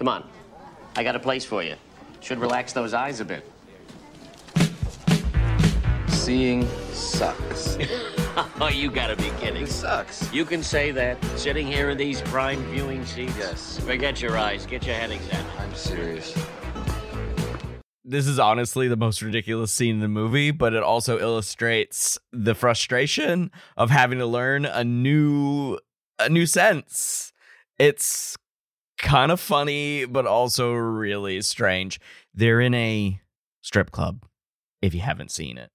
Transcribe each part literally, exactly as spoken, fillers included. Come on. I got a place for you. Should relax those eyes a bit. Seeing sucks. Oh, you gotta be kidding. It sucks. You can say that, sitting here in these prime viewing seats. Yes. Forget your eyes. Get your head examined. I'm serious. This is honestly the most ridiculous scene in the movie, but it also illustrates the frustration of having to learn a new a new sense. It's kind of funny, but also really strange. They're in a strip club, if you haven't seen it.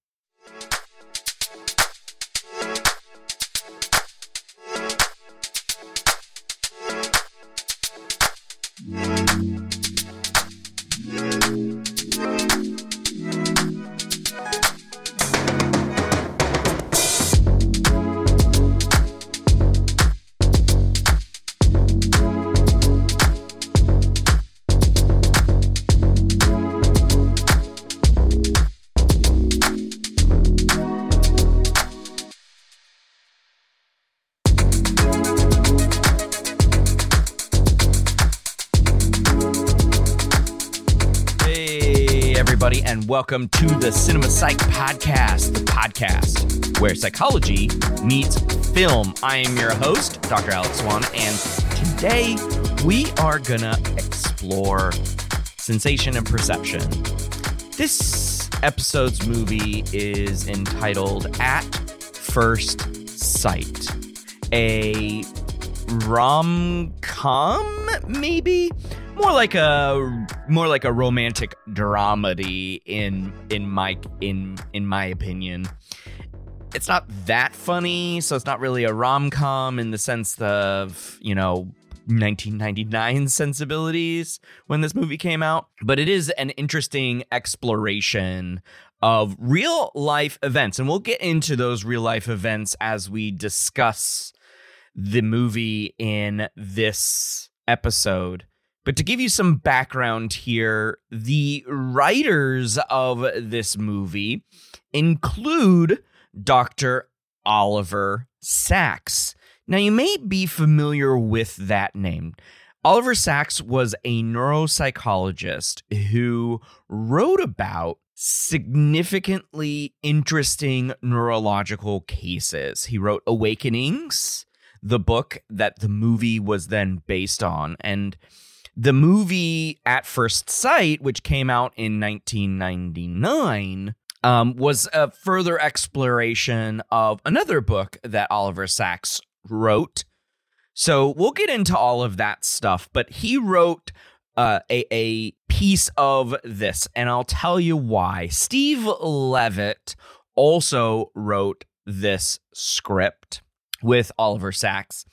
And welcome to the Cinema Psych Podcast, the podcast where psychology meets film. I am your host, Doctor Alex Swan, and today we are gonna explore sensation and perception. This episode's movie is entitled At First Sight, a rom-com, maybe? More like a more like a romantic dramedy in in my in in my opinion. It's not that funny, so it's not really a rom-com in the sense of, you know, nineteen ninety-nine sensibilities when this movie came out, but it is an interesting exploration of real life events, and we'll get into those real life events as we discuss the movie in this episode. But to give you some background here, the writers of this movie include Doctor Oliver Sacks. Now, you may be familiar with that name. Oliver Sacks was a neuropsychologist who wrote about significantly interesting neurological cases. He wrote Awakenings, the book that the movie was then based on, and the movie At First Sight, which came out in nineteen ninety-nine, um, was a further exploration of another book that Oliver Sacks wrote. So we'll get into all of that stuff, but he wrote uh, a, a piece of this, and I'll tell you why. Steve Levitt also wrote this script with Oliver Sacks.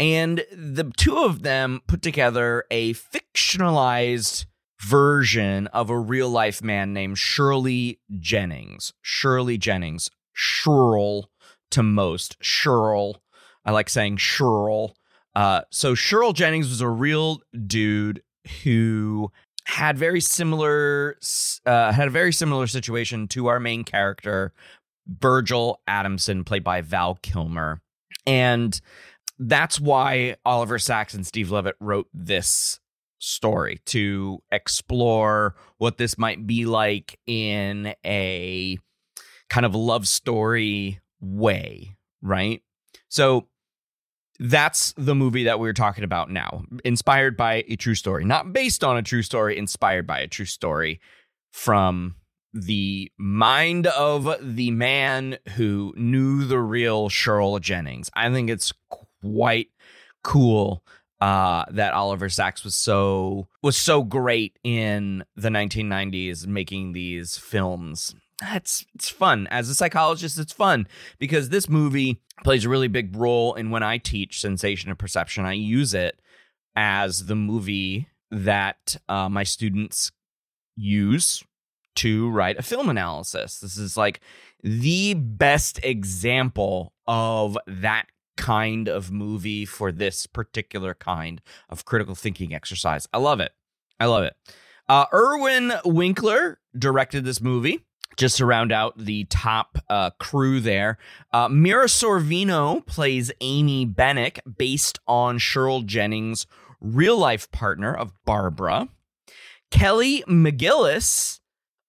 And the two of them put together a fictionalized version of a real-life man named Shirley Jennings. Shirley Jennings. Shirl to most. Shirl. I like saying Shirl. Uh, so Shirl Jennings was a real dude who had very similar uh, had a very similar situation to our main character, Virgil Adamson, played by Val Kilmer. And that's why Oliver Sacks and Steve Levitt wrote this story, to explore what this might be like in a kind of love story way, right? So that's the movie that we're talking about now, inspired by a true story, not based on a true story, inspired by a true story from the mind of the man who knew the real Shirl Jennings. I think it's quite cool uh, that Oliver Sacks was so was so great in the nineteen nineties making these films. That's it's fun. As a psychologist, it's fun because this movie plays a really big role in when I teach sensation and perception. I use it as the movie that uh, my students use to write a film analysis. This is like the best example of that kind of movie for this particular kind of critical thinking exercise. I love it. I love it. Uh, Erwin Winkler directed this movie, just to round out the top uh, crew there. Uh, Mira Sorvino plays Amy Bennett, based on Shirl Jennings' real-life partner of Barbara. Kelly McGillis,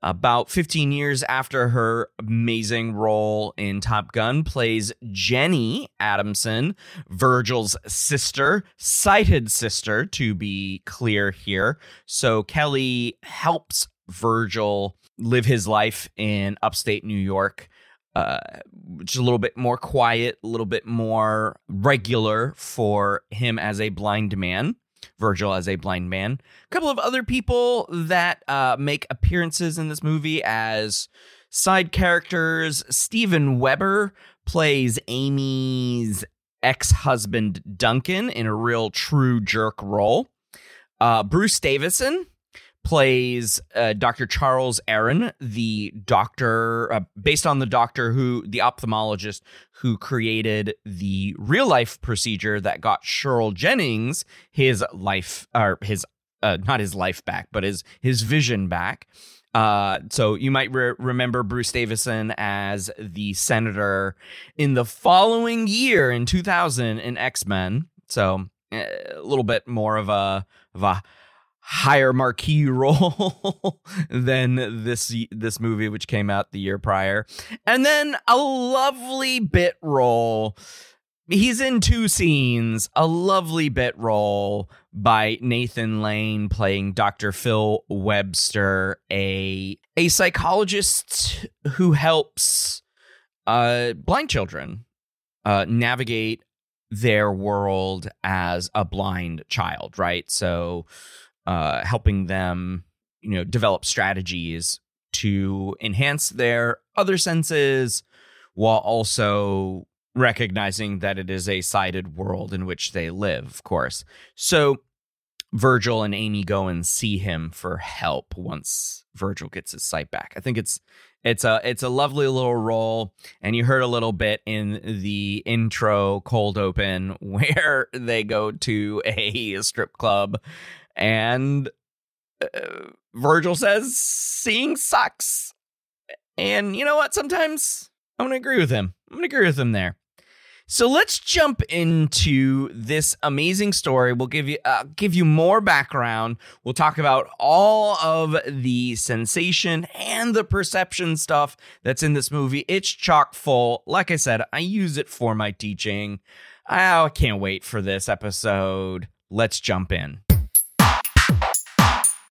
about fifteen years after her amazing role in Top Gun, plays Jenny Adamson, Virgil's sister, sighted sister, to be clear here. So Kelly helps Virgil live his life in upstate New York, uh, which is a little bit more quiet, a little bit more regular for him as a blind man. Virgil as a blind man. A couple of other people that uh, make appearances in this movie as side characters. Steven Weber plays Amy's ex-husband Duncan in a real true jerk role. Uh, Bruce Davison plays uh, Doctor Charles Aaron, the doctor, uh, based on the doctor who, the ophthalmologist who created the real life procedure that got Shirley Jennings his life, or his, uh, not his life back, but his, his vision back. Uh, so you might re- remember Bruce Davison as the senator in the following year in two thousand in X-Men. So uh, a little bit more of a, of a, higher marquee role than this this movie, which came out the year prior. And then a lovely bit role. He's in two scenes. A lovely bit role by Nathan Lane playing Doctor Phil Webster, a a psychologist who helps uh, blind children uh, navigate their world as a blind child, right? So Uh, helping them, you know, develop strategies to enhance their other senses while also recognizing that it is a sighted world in which they live, of course. So Virgil and Amy go and see him for help once Virgil gets his sight back. I think it's it's a it's a lovely little role, and you heard a little bit in the intro cold open where they go to a, a strip club. And uh, Virgil says, seeing sucks. And you know what? Sometimes I'm going to agree with him. I'm going to agree with him there. So let's jump into this amazing story. We'll give you uh, give you more background. We'll talk about all of the sensation and the perception stuff that's in this movie. It's chock full. Like I said, I use it for my teaching. Oh, I can't wait for this episode. Let's jump in.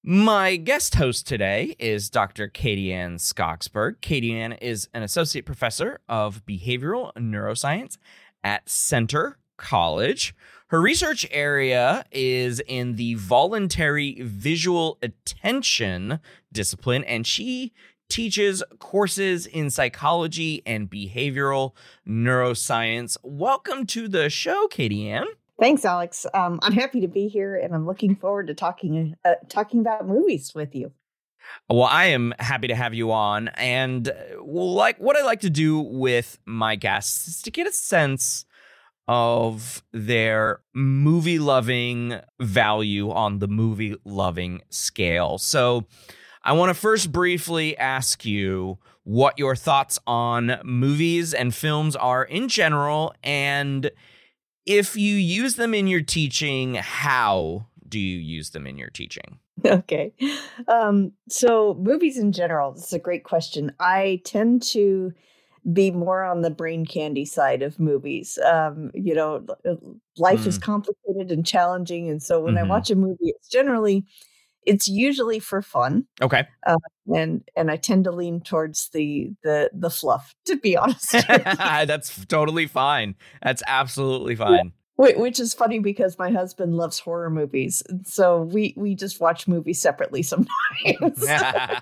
My guest host today is Doctor Katie Ann Skogsberg. Katie Ann is an associate professor of behavioral neuroscience at Centre College. Her research area is in the voluntary visual attention discipline, and she teaches courses in psychology and behavioral neuroscience. Welcome to the show, Katie Ann. Thanks, Alex. Um, I'm happy to be here, and I'm looking forward to talking uh, talking about movies with you. Well, I am happy to have you on, and like what I like to do with my guests is to get a sense of their movie-loving value on the movie-loving scale. So I want to first briefly ask you what your thoughts on movies and films are in general, and if you use them in your teaching, how do you use them in your teaching? Okay. Um, so movies in general, this is a great question. I tend to be more on the brain candy side of movies. Um, you know, life mm. is complicated and challenging. And so when mm-hmm. I watch a movie, it's generally, it's usually for fun. Okay. Uh, and and I tend to lean towards the the the fluff, to be honest. That's totally fine. That's absolutely fine. Yeah. Which is funny because my husband loves horror movies. So we, we just watch movies separately sometimes. I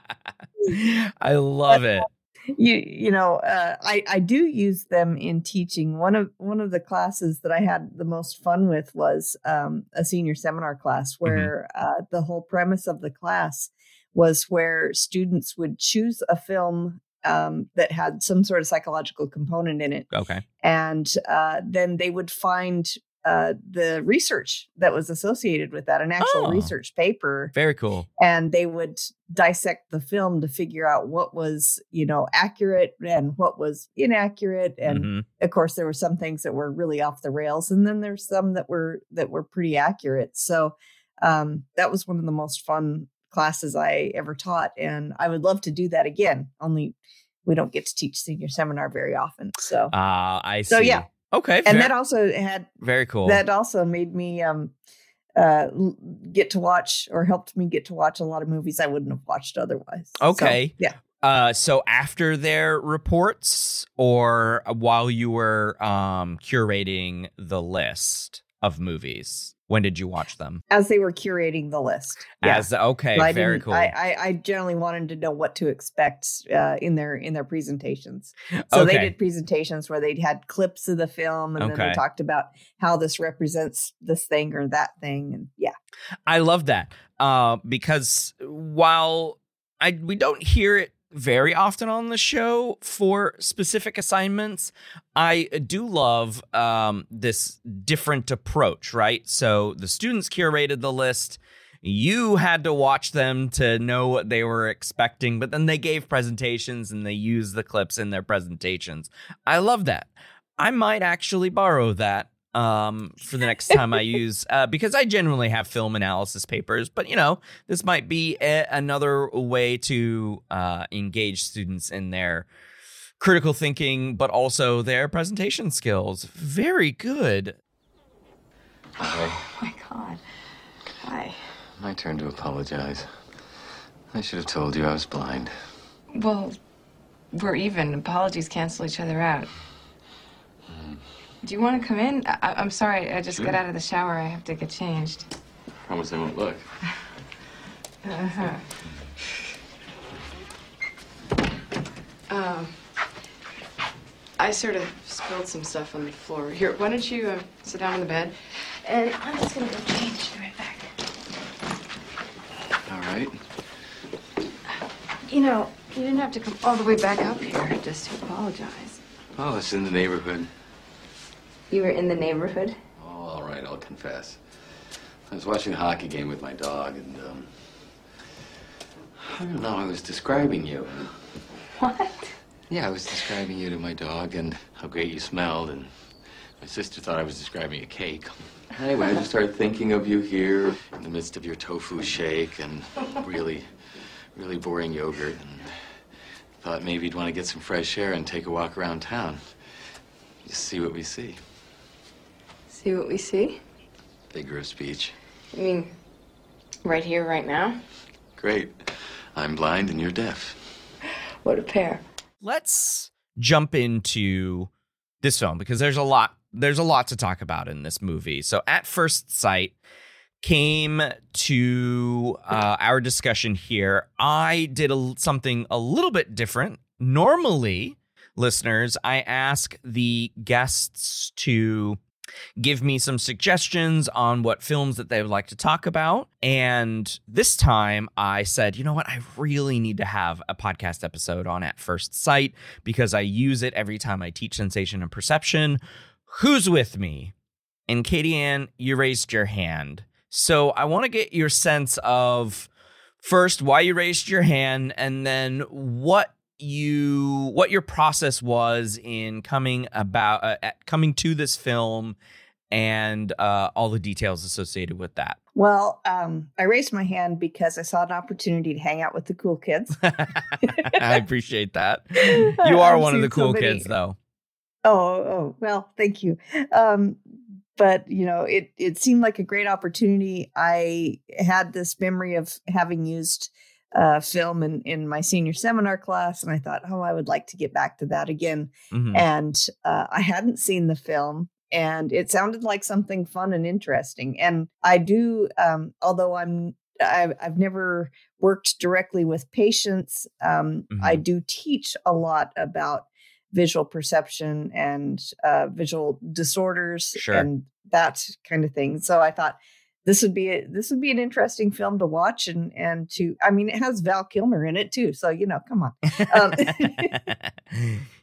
love but, it. Uh, you you know, uh, I, I do use them in teaching. One of one of the classes that I had the most fun with was um, a senior seminar class where mm-hmm. uh, the whole premise of the class was where students would choose a film um, that had some sort of psychological component in it. Okay. And uh, then they would find uh, the research that was associated with that, an actual oh, research paper. Very cool. And they would dissect the film to figure out what was, you know, accurate and what was inaccurate. And mm-hmm. of course, there were some things that were really off the rails. And then there's some that were that were pretty accurate. So um, that was one of the most fun classes I ever taught. And I would love to do that again, only we don't get to teach senior seminar very often. So uh, I see. So, yeah. Okay. And very, that also had very cool. That also made me um, uh, get to watch or helped me get to watch a lot of movies I wouldn't have watched otherwise. Okay. So, yeah. Uh, so after their reports or while you were um, curating the list of movies, when did you watch them? As they were curating the list. Yeah. As okay, so very cool. I, I, I generally wanted to know what to expect uh, in their in their presentations. So okay. They did presentations where they had clips of the film, and okay. then they talked about how this represents this thing or that thing, and yeah. I love that uh, because while I we don't hear it very often on the show for specific assignments, I do love um, this different approach, right? So the students curated the list. You had to watch them to know what they were expecting, but then they gave presentations and they used the clips in their presentations. I love that. I might actually borrow that um, for the next time I use, uh, because I generally have film analysis papers, but you know, this might be a- another way to uh, engage students in their critical thinking, but also their presentation skills. Very good. Oh, my God. Hi. My turn to apologize. I should have told you I was blind. Well, we're even. Apologies cancel each other out. Mm. Do you want to come in? I- I'm sorry. I just sure. got out of the shower. I have to get changed. I promise they won't look. uh-huh. Um... I sort of spilled some stuff on the floor. Here, why don't you uh, sit down on the bed? And I'm just going to go change. Be right back. All right. You know, you didn't have to come all the way back up here just to apologize. Oh, it's in the neighborhood. You were in the neighborhood? Oh, all right, I'll confess. I was watching a hockey game with my dog, and, um... I don't know, I was describing you. What? Yeah, I was describing you to my dog and how great you smelled, and my sister thought I was describing a cake. Anyway, I just started thinking of you here in the midst of your tofu shake and really, really boring yogurt, and thought maybe you'd want to get some fresh air and take a walk around town. Just see what we see. See what we see? Figure of speech. You mean right here, right now? Great. I'm blind and you're deaf. What a pair. Let's jump into this film because there's a lot there's a lot to talk about in this movie. So At First Sight came to uh, our discussion here. I did a, something a little bit different. Normally, listeners, I ask the guests to give me some suggestions on what films that they would like to talk about. And this time I said, you know what? I really need to have a podcast episode on At First Sight because I use it every time I teach sensation and perception. Who's with me? And Katie Ann, you raised your hand. So I want to get your sense of first why you raised your hand and then what you what your process was in coming about uh, at coming to this film and uh, all the details associated with that. Well, um, I raised my hand because I saw an opportunity to hang out with the cool kids. I appreciate that. You are I've one of the cool so many... kids, though. Oh, oh, well, thank you. Um, but, you know, it, it seemed like a great opportunity. I had this memory of having used Uh, film in, in my senior seminar class. And I thought, oh, I would like to get back to that again. Mm-hmm. And uh, I hadn't seen the film and it sounded like something fun and interesting. And I do, um, although I'm, I've, I've never worked directly with patients. Um, mm-hmm. I do teach a lot about visual perception and uh, visual disorders sure. and that kind of thing. So I thought, This would be a, this would be an interesting film to watch and and to I mean it has Val Kilmer in it too, so you know, come on. Um,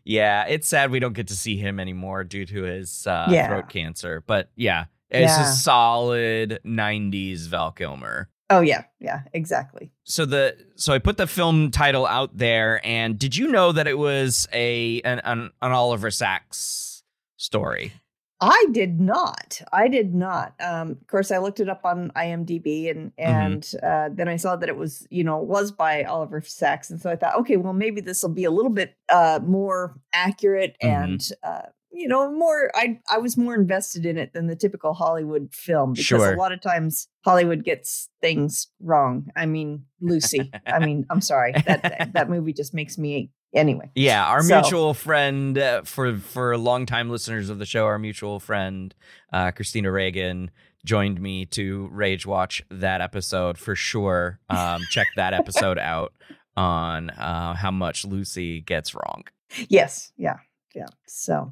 yeah, it's sad we don't get to see him anymore due to his uh, yeah. throat cancer, but yeah, It's yeah. a solid nineties Val Kilmer. Oh, yeah. Yeah, exactly. So the so I put the film title out there. And did you know that it was a an, an, an Oliver Sacks story? I did not. I did not. Um, of course, I looked it up on IMDb and and mm-hmm. uh, then I saw that it was, you know, was by Oliver Sacks. And so I thought, OK, well, maybe this will be a little bit uh, more accurate mm-hmm. and, uh, you know, more I, I was more invested in it than the typical Hollywood film, because sure. a lot of times Hollywood gets things wrong. I mean, Lucy, I mean, I'm sorry, that that movie just makes me. Anyway, yeah, our so. mutual friend uh, for for longtime listeners of the show, our mutual friend uh, Christina Reagan joined me to rage watch that episode for sure. Um, check that episode out on uh, how much Lucy gets wrong. Yes, yeah, yeah. So,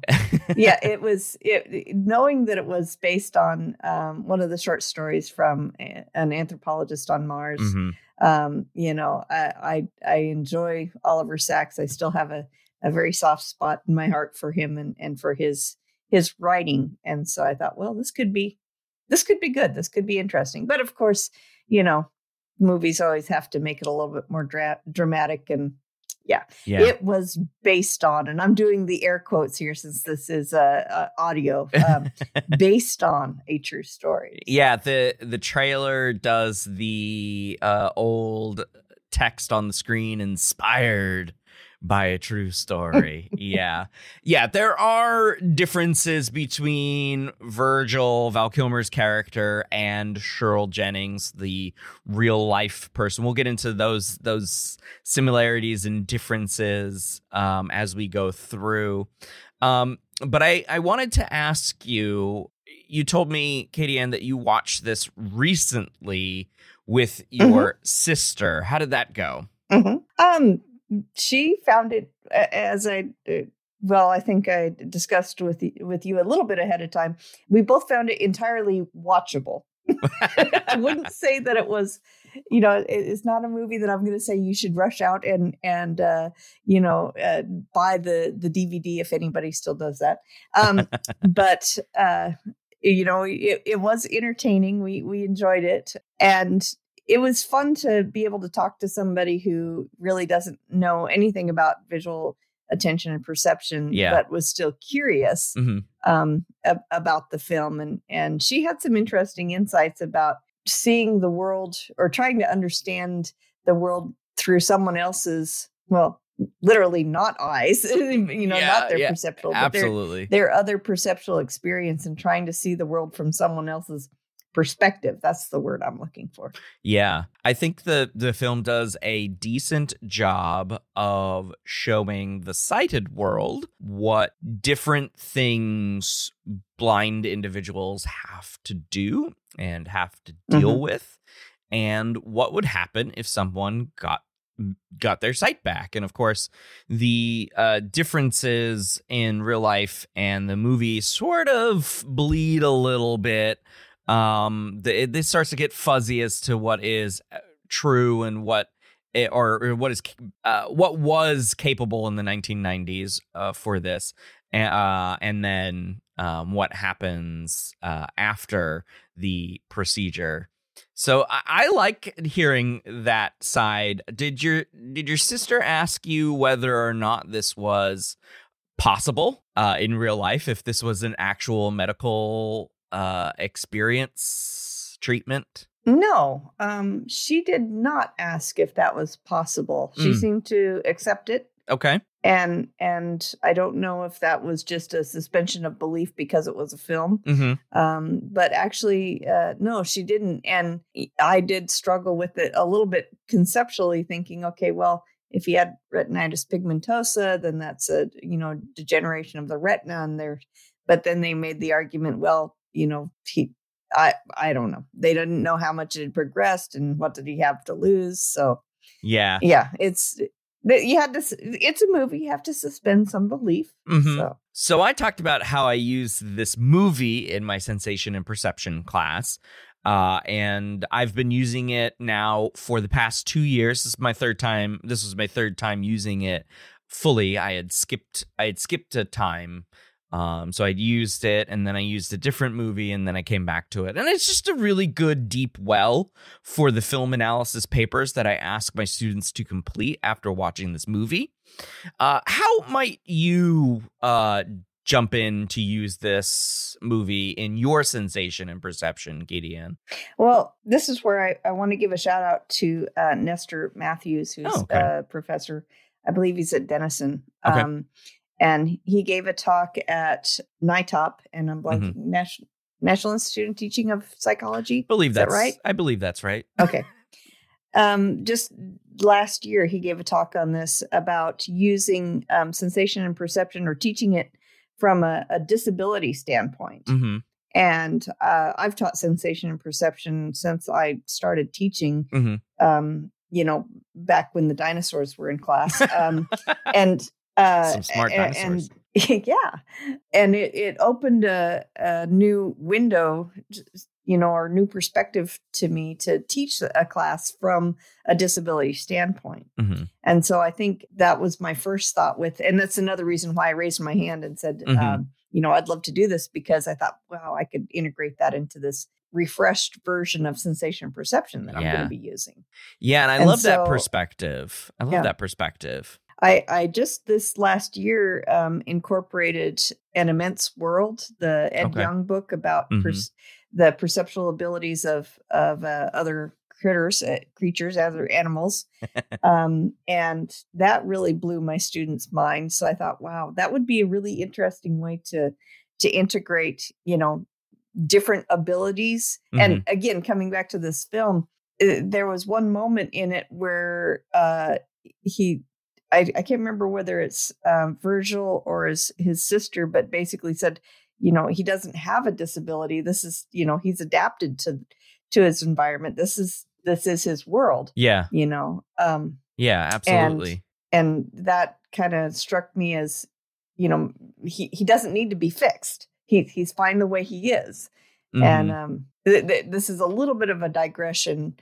yeah, it was it, knowing that it was based on um, one of the short stories from a, An Anthropologist on Mars. Mm-hmm. Um, you know, I, I, I enjoy Oliver Sacks. I still have a, a very soft spot in my heart for him and, and for his, his writing. And so I thought, well, this could be, this could be good. This could be interesting. But of course, you know, movies always have to make it a little bit more dra- dramatic and yeah, yeah, it was based on, and I'm doing the air quotes here since this is uh, uh, audio, um, based on a true story. Yeah, the the trailer does the uh, old text on the screen, inspired by a true story. yeah, yeah, there are differences between Virgil, Val Kilmer's character, and Shirley Jennings, the real life person. We'll get into those those similarities and differences um, as we go through. Um, but I, I wanted to ask you, you told me, Katie Ann, that you watched this recently with your mm-hmm. sister. How did that go? Mm-hmm. Um. She found it, as I, well, I think I discussed with with you a little bit ahead of time. We both found it entirely watchable. I wouldn't say that it was, you know, it's not a movie that I'm going to say you should rush out and, and uh, you know, uh, buy the, the D V D if anybody still does that. Um, but, uh, you know, it, it was entertaining. We we enjoyed it. And it was fun to be able to talk to somebody who really doesn't know anything about visual attention and perception, yeah. but was still curious mm-hmm. um, ab- about the film. And, and she had some interesting insights about seeing the world or trying to understand the world through someone else's, well, literally not eyes, you know, yeah, not their yeah, perceptual, absolutely. But their, their other perceptual experience and trying to see the world from someone else's perspective. That's the word I'm looking for. Yeah. I think the, the film does a decent job of showing the sighted world what different things blind individuals have to do and have to deal mm-hmm. with, and what would happen if someone got got their sight back. And of course, the uh, differences in real life and the movie sort of bleed a little bit. Um, the, it, this starts to get fuzzy as to what is true and what it, or, or what is uh, what was capable in the nineteen nineties uh, for this, uh, and then um, what happens uh, after the procedure. So I, I like hearing that side. Did your did your sister ask you whether or not this was possible uh, in real life? If this was an actual medical Uh, experience treatment? No, um, she did not ask if that was possible. She mm. seemed to accept it. Okay. And and I don't know if that was just a suspension of belief because it was a film. Mm-hmm. Um, but actually, uh, no, she didn't. And I did struggle with it a little bit conceptually, thinking, okay, well, if he had retinitis pigmentosa, then that's a, you know, degeneration of the retina. And there, but then they made the argument, well, you know, he, I, I don't know. They didn't know how much it had progressed and what did he have to lose. So, yeah, yeah, it's you had to. It's a movie. You have to suspend some belief. Mm-hmm. So. so I talked about how I used this movie in my sensation and perception class. Uh, and I've been using it now for the past two years. This is my third time. This was my third time using it fully. I had skipped I had skipped a time Um, so I used it, and then I used a different movie, and then I came back to it. And it's just a really good deep well for the film analysis papers that I ask my students to complete after watching this movie. Uh, how might you uh, jump in to use this movie in your sensation and perception, Katie Ann? Well, this is where I, I want to give a shout out to uh, Nestor Matthews, who's oh, okay. a professor. I believe he's at Denison. Okay. Um, And he gave a talk at NITOP, and I'm blanking, mm-hmm. National, National Institute of Teaching of Psychology. Believe that's that right. I believe that's right. Okay. Um, just last year, he gave a talk on this about using um, sensation and perception, or teaching it from a, a disability standpoint. Mm-hmm. And uh, I've taught sensation and perception since I started teaching. Mm-hmm. Um, you know, back when the dinosaurs were in class, um, and. Uh, Some smart dinosaurs. And, and, yeah. And it, it opened a, a new window, you know, or new perspective to me to teach a class from a disability standpoint. Mm-hmm. And so I think that was my first thought with, and that's another reason why I raised my hand and said, mm-hmm. um, you know, I'd love to do this, because I thought, wow, I could integrate that into this refreshed version of sensation and perception that yeah. I'm going to be using. Yeah. And I and love so, that perspective. I love yeah. that perspective. I, I just this last year um, incorporated An Immense World, the Ed okay. Young book about mm-hmm. per, the perceptual abilities of of uh, other critters, uh, creatures, other animals. um, and that really blew my students' minds. So I thought, wow, that would be a really interesting way to to integrate, you know, different abilities. Mm-hmm. And again, coming back to this film, uh, there was one moment in it where uh, he... I, I can't remember whether it's um, Virgil or his, his sister, but basically said, you know, he doesn't have a disability. This is, you know, he's adapted to to his environment. This is this is his world. Yeah. You know. Um, yeah, absolutely. And, and that kind of struck me as, you know, he, he doesn't need to be fixed. He he's fine the way he is. Mm-hmm. And um, th- th- this is a little bit of a digression,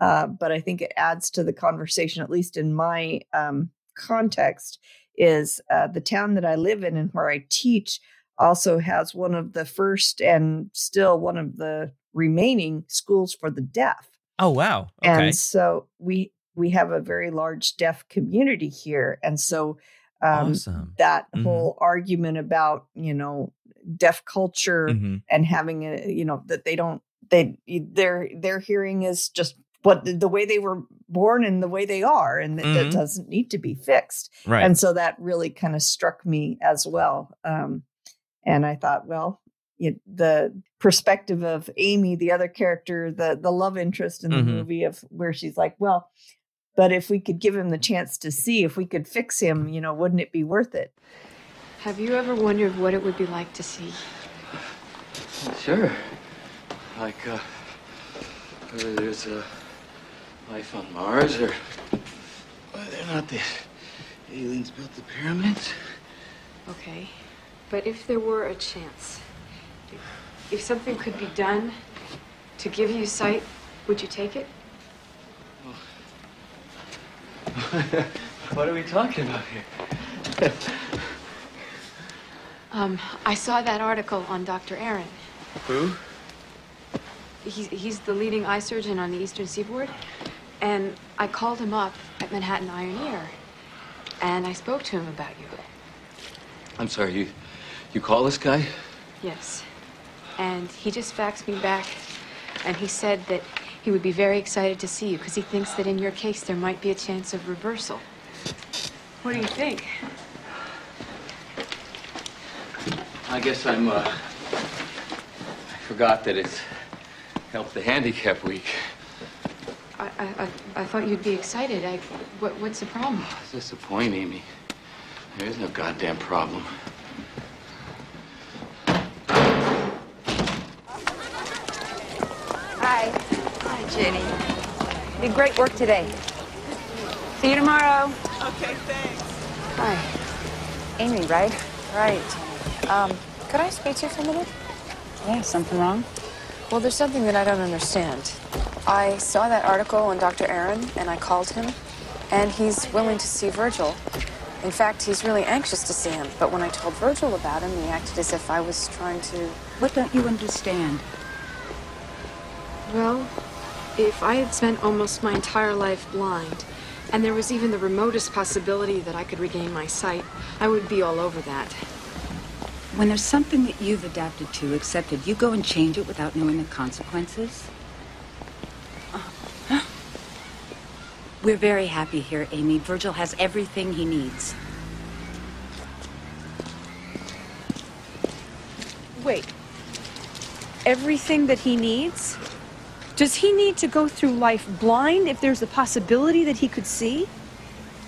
uh, but I think it adds to the conversation, at least in my um context, is uh, the town that I live in and where I teach also has one of the first and still one of the remaining schools for the deaf. Oh, wow. Okay. And so we we have a very large deaf community here. And so um, awesome. that mm-hmm. whole argument about, you know, deaf culture mm-hmm. and having a, you know, that they don't, they their their hearing is just what the way they were born and the way they are, and that mm-hmm. doesn't need to be fixed. Right. And so that really kind of struck me as well. Um, and I thought, well, it, the perspective of Amy, the other character, the the love interest in the mm-hmm. movie, of where she's like, well, but if we could give him the chance to see, if we could fix him, you know, wouldn't it be worth it? Have you ever wondered what it would be like to see? Sure. Like, uh, whether there's a life on Mars, or whether or not the aliens built the pyramids. Okay, but if there were a chance, if, if something could be done to give you sight, would you take it? Well, what are we talking about here? um, I saw that article on Doctor Aaron. Who? He's, he's the leading eye surgeon on the Eastern Seaboard. And I called him up at Manhattan Ioneer, and I spoke to him about you. I'm sorry, you you call this guy? Yes. And he just faxed me back, and he said that he would be very excited to see you because he thinks that in your case there might be a chance of reversal. What do you think? I guess I'm, uh, I forgot that it's Help the Handicap Week. I, I I thought you'd be excited. I what what's the problem? Oh, it's just the point, Amy. There is no goddamn problem. Hi. Hi, Jenny. You did great work today. See you tomorrow. Okay, thanks. Hi. Amy, right? Right. Um, could I speak to you for a minute? Yeah, something wrong? Well, there's something that I don't understand. I saw that article on Doctor Aaron, and I called him, and he's willing to see Virgil. In fact, he's really anxious to see him. But when I told Virgil about him, he acted as if I was trying to... What don't you understand? Well, if I had spent almost my entire life blind, and there was even the remotest possibility that I could regain my sight, I would be all over that. When there's something that you've adapted to, accepted, you go and change it without knowing the consequences? We're very happy here, Amy. Virgil has everything he needs. Wait. Everything that he needs? Does he need to go through life blind if there's a possibility that he could see?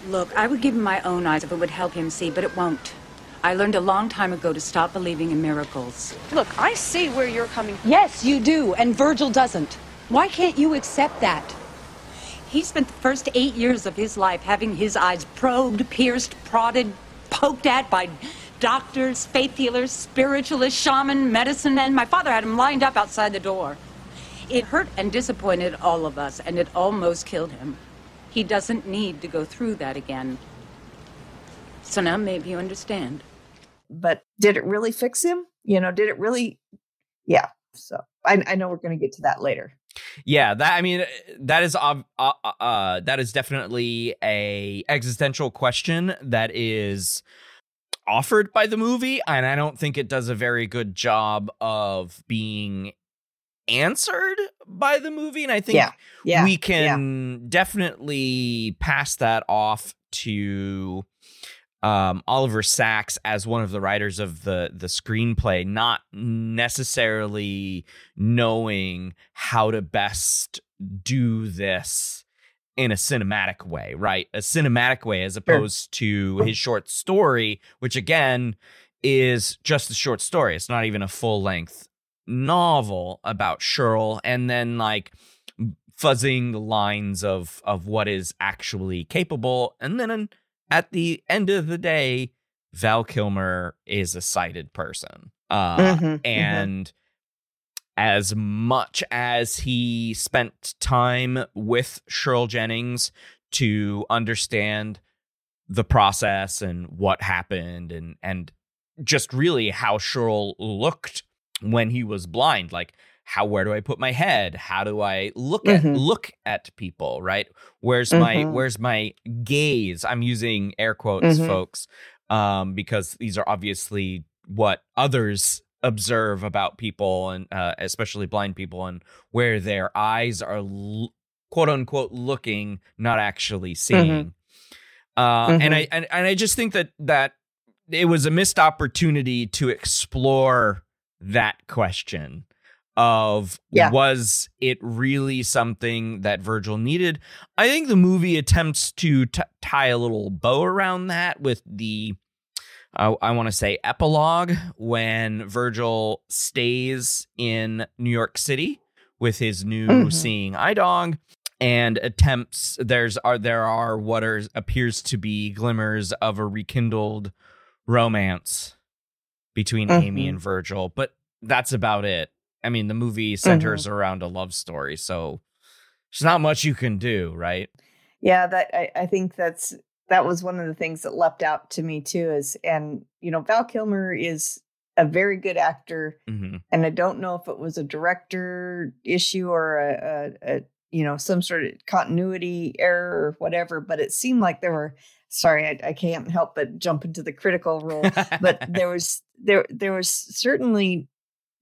Look, I would give him my own eyes if it would help him see, but it won't. I learned a long time ago to stop believing in miracles. Look, I see where you're coming from. Yes, you do, and Virgil doesn't. Why can't you accept that? He spent the first eight years of his life having his eyes probed, pierced, prodded, poked at by doctors, faith healers, spiritualists, shaman, medicine men. My father had him lined up outside the door. It hurt and disappointed all of us, and it almost killed him. He doesn't need to go through that again. So now maybe you understand. But did it really fix him? You know, did it really? Yeah. So I, I know we're going to get to that later. Yeah, that I mean, that is uh, uh, uh, that is definitely a existential question that is offered by the movie. And I don't think it does a very good job of being answered by the movie. And I think yeah, yeah, we can yeah. definitely pass that off to um, Oliver Sacks as one of the writers of the the screenplay, not necessarily knowing how to best do this in a cinematic way, right? A cinematic way as opposed sure. to his short story, which again is just a short story. It's not even a full length novel about Shirl, and then like fuzzing the lines of of what is actually capable. And then an, at the end of the day, Val Kilmer is a sighted person. Uh, mm-hmm, and mm-hmm. as much as he spent time with Shirl Jennings to understand the process and what happened and, and just really how Shirl looked when he was blind, like how, where do I put my head? How do I look mm-hmm. at look at people, right? Where's mm-hmm. my where's my gaze? I'm using air quotes, mm-hmm. folks, um, because these are obviously what others observe about people, and uh, especially blind people, and where their eyes are l- quote unquote looking, not actually seeing. Mm-hmm. Uh, mm-hmm. And I and, and I just think that that it was a missed opportunity to explore that question. Of yeah. was it really something that Virgil needed? I think the movie attempts to t- tie a little bow around that with the, uh, I want to say, epilogue when Virgil stays in New York City with his new mm-hmm. seeing eye dog and attempts. There's are there are what are, appears to be glimmers of a rekindled romance between mm-hmm. Amy and Virgil, but that's about it. I mean, the movie centers mm-hmm. around a love story, so there's not much you can do, right? Yeah, that I, I think that's that was one of the things that leapt out to me too. Is and you know, Val Kilmer is a very good actor, mm-hmm. and I don't know if it was a director issue or a, a, a you know some sort of continuity error or whatever, but it seemed like there were. Sorry, I, I can't help but jump into the critical role, but there was there there was certainly.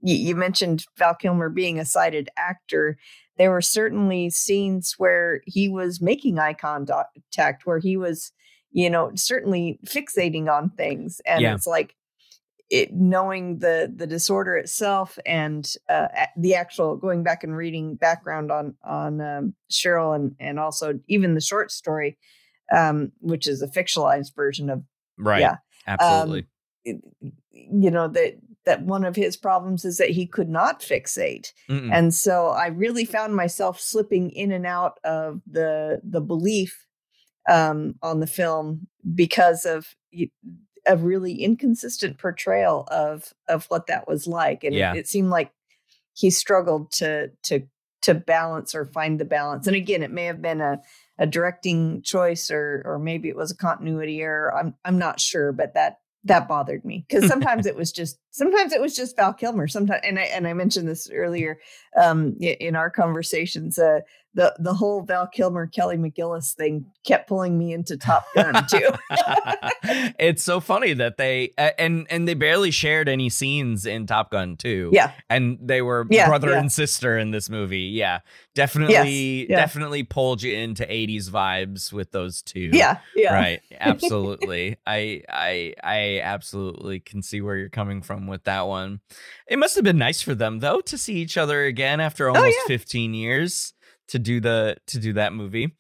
You mentioned Val Kilmer being a sighted actor. There were certainly scenes where he was making eye contact, where he was, you know, certainly fixating on things. And yeah. it's like it, knowing the the disorder itself and uh, the actual going back and reading background on on um, Shirl and and also even the short story, um, which is a fictionalized version of right. Yeah, absolutely. Um, it, you know that. that one of his problems is that he could not fixate. Mm-mm. And so I really found myself slipping in and out of the the belief um, on the film because of a really inconsistent portrayal of of what that was like. And yeah. it, it seemed like he struggled to to to balance or find the balance. And again, it may have been a, a directing choice, or or maybe it was a continuity error. I'm I'm not sure, but that that bothered me, because sometimes it was just sometimes it was just Val Kilmer. Sometimes, and I and I mentioned this earlier um, in our conversations. Uh, the the whole Val Kilmer Kelly McGillis thing kept pulling me into Top Gun too. It's so funny that they and and they barely shared any scenes in Top Gun too. Yeah, and they were yeah, brother yeah. and sister in this movie. Yeah, definitely, yes, yeah. definitely pulled you into eighties vibes with those two. Yeah, yeah, right. Absolutely, I I I absolutely can see where you're coming from with that one. It must have been nice for them though to see each other again after almost oh, yeah. fifteen years to do the to do that movie.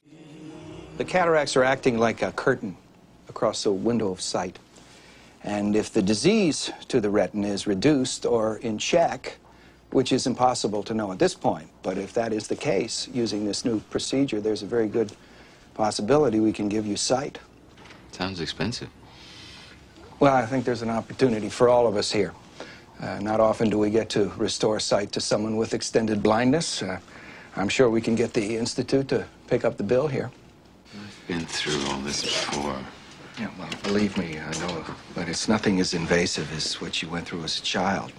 The cataracts are acting like a curtain across a window of sight, and if the disease to the retina is reduced or in check, which is impossible to know at this point, but if that is the case, using this new procedure, there's a very good possibility we can give you sight. Sounds expensive. Well, I think there's an opportunity for all of us here. Uh, not often do we get to restore sight to someone with extended blindness. Uh, I'm sure we can get the Institute to pick up the bill here. I've been through all this before. Yeah, well, believe me, I know, but it's nothing as invasive as what you went through as a child.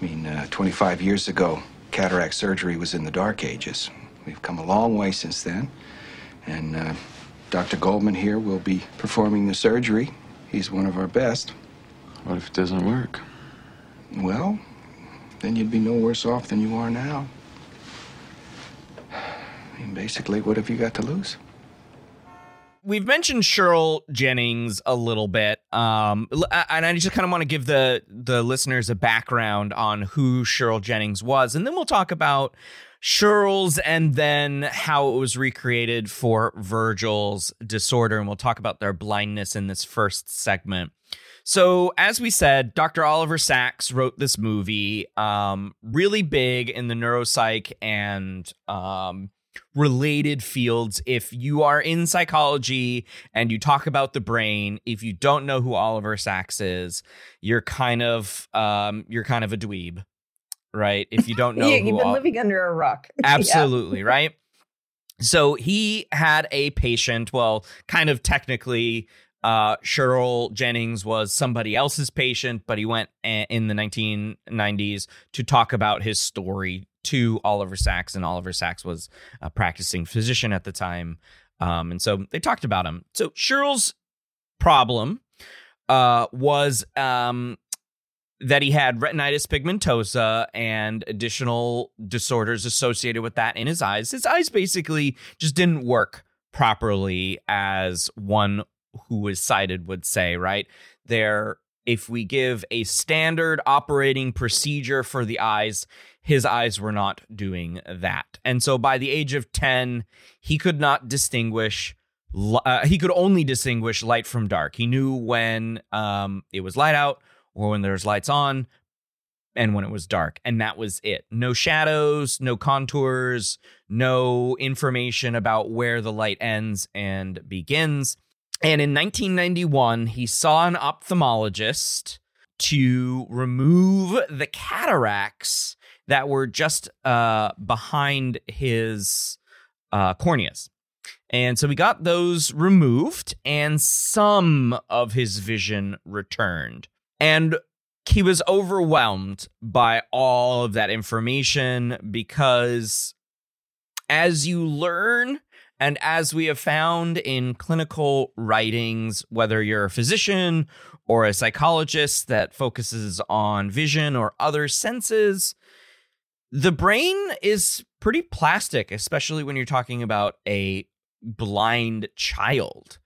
I mean, uh, twenty-five years ago, cataract surgery was in the dark ages. We've come a long way since then, and uh, Doctor Goldman here will be performing the surgery. He's one of our best. What if it doesn't work? Well, then you'd be no worse off than you are now. I mean, basically, what have you got to lose? We've mentioned Shirley Jennings a little bit, um, and I just kind of want to give the, the listeners a background on who Shirley Jennings was, and then we'll talk about Shirl's and then how it was recreated for Virgil's disorder. And we'll talk about their blindness in this first segment. So as we said, Doctor Oliver Sacks wrote this movie, um, really big in the neuropsych and um, related fields. If you are in psychology and you talk about the brain, if you don't know who Oliver Sacks is, you're kind of um, you're kind of a dweeb. Right. If you don't know, yeah, you've been all... living under a rock. Absolutely. Yeah. Right. So he had a patient. Well, kind of technically, uh, Shirley Jennings was somebody else's patient, but he went a- in the nineteen nineties to talk about his story to Oliver Sacks. And Oliver Sacks was a practicing physician at the time. Um, and so they talked about him. So Shirley's problem uh, was um that he had retinitis pigmentosa and additional disorders associated with that in his eyes. His eyes basically just didn't work properly, as one who was sighted would say, right? There, if we give a standard operating procedure for the eyes, his eyes were not doing that. And so by the age of ten, he could not distinguish uh, he could only distinguish light from dark. He knew when um, it was light out, or when there's lights on, and when it was dark. And that was it. No shadows, no contours, no information about where the light ends and begins. And in nineteen ninety-one, he saw an ophthalmologist to remove the cataracts that were just uh, behind his uh, corneas. And so we got those removed, and some of his vision returned. And he was overwhelmed by all of that information, because as you learn, and as we have found in clinical writings, whether you're a physician or a psychologist that focuses on vision or other senses, the brain is pretty plastic, especially when you're talking about a blind child.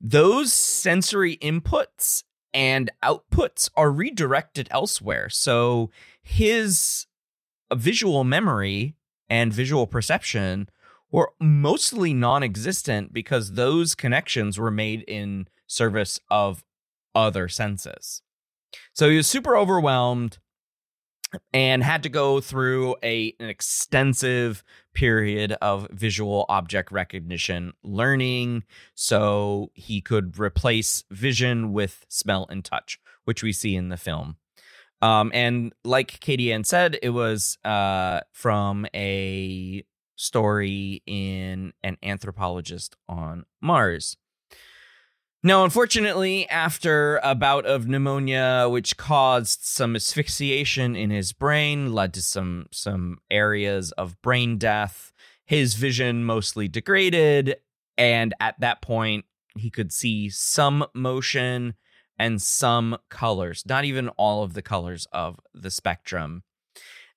Those sensory inputs and outputs are redirected elsewhere. So his visual memory and visual perception were mostly non-existent, because those connections were made in service of other senses. So he was super overwhelmed and had to go through a, an extensive period of visual object recognition learning, so he could replace vision with smell and touch, which we see in the film. Um, and like Katie Ann said, it was uh, from a story in An Anthropologist on Mars. Now, unfortunately, after a bout of pneumonia, which caused some asphyxiation in his brain, led to some some areas of brain death, his vision mostly degraded. And at that point, he could see some motion and some colors, not even all of the colors of the spectrum.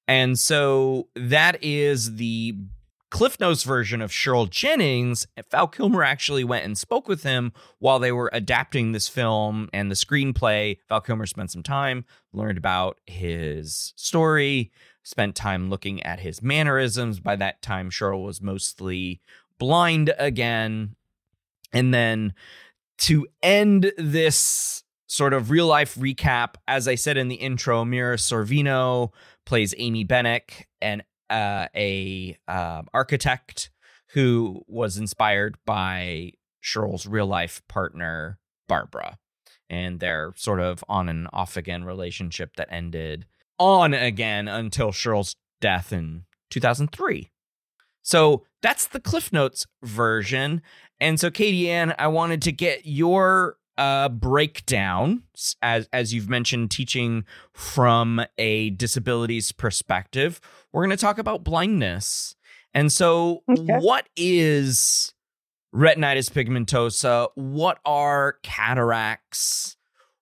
And so that is the Cliff Notes version of Shirley Jennings. Val Kilmer actually went and spoke with him while they were adapting this film and the screenplay. Val Kilmer spent some time, learned about his story, spent time looking at his mannerisms. By that time, Shirley was mostly blind again. And then to end this sort of real life recap, as I said in the intro, Mira Sorvino plays Amy Bennett, and Uh, a uh, architect who was inspired by Shirley's real life partner, Barbara, and their sort of on and off again relationship that ended on again until Shirley's death in two thousand three. So that's the Cliff Notes version. And so, Katie Ann, I wanted to get your uh, breakdown, as as you've mentioned, teaching from a disabilities perspective. We're going to talk about blindness. And so okay. What is retinitis pigmentosa? What are cataracts?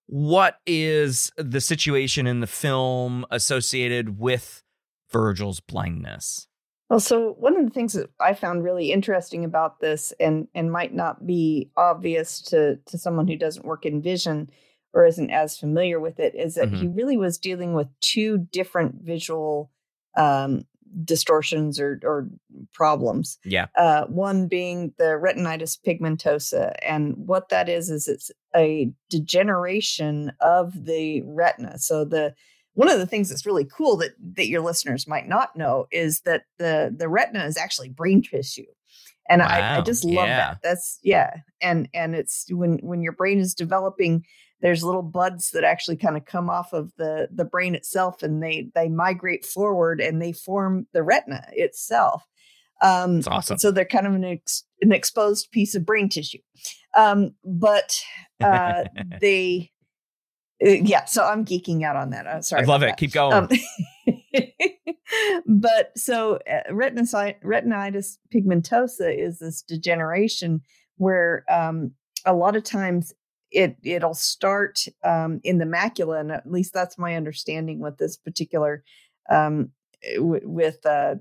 What is the situation in the film associated with Virgil's blindness? Well, so one of the things that I found really interesting about this and, and might not be obvious to, to someone who doesn't work in vision or isn't as familiar with it is that mm-hmm. he really was dealing with two different visual Um, distortions or, or problems. Yeah. Uh, one being the retinitis pigmentosa. And what that is, is it's a degeneration of the retina. So the one of the things that's really cool that, that your listeners might not know is that the, the retina is actually brain tissue. And wow. I, I just love yeah. that. That's yeah. And and it's when, when your brain is developing, there's little buds that actually kind of come off of the, the brain itself, and they they migrate forward and they form the retina itself. Um, That's awesome. So they're kind of an, ex, an exposed piece of brain tissue. Um, but uh, they, uh, yeah, so I'm geeking out on that. I'm sorry. I love it. That. Keep going. Um, but so uh, retinitis, retinitis pigmentosa is this degeneration where um, a lot of times It it'll start um, in the macula, and at least that's my understanding with this particular, um, w- with uh,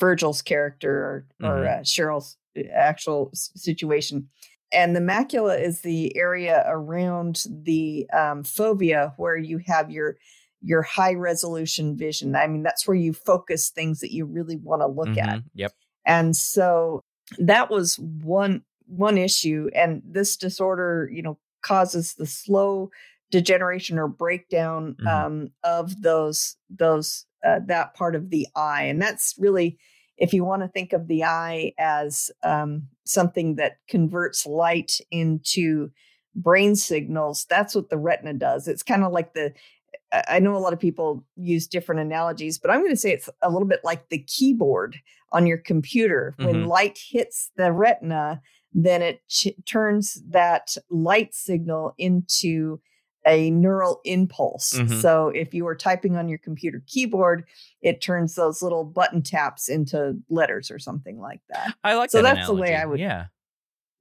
Virgil's character or, mm-hmm. or uh, Shirley's actual s- situation. And the macula is the area around the um, fovea where you have your your high resolution vision. I mean, that's where you focus things that you really want to look mm-hmm. at. Yep. And so that was one one issue, and this disorder, you know, causes the slow degeneration or breakdown mm-hmm. um, of those those uh, that part of the eye, and that's really, if you want to think of the eye as um, something that converts light into brain signals, that's what the retina does. It's kind of like the. I know a lot of people use different analogies, but I'm going to say it's a little bit like the keyboard on your computer. Mm-hmm. When light hits the retina, then it ch- turns that light signal into a neural impulse. Mm-hmm. So if you were typing on your computer keyboard, it turns those little button taps into letters or something like that. I like so that. So that's analogy. The way I would. Yeah.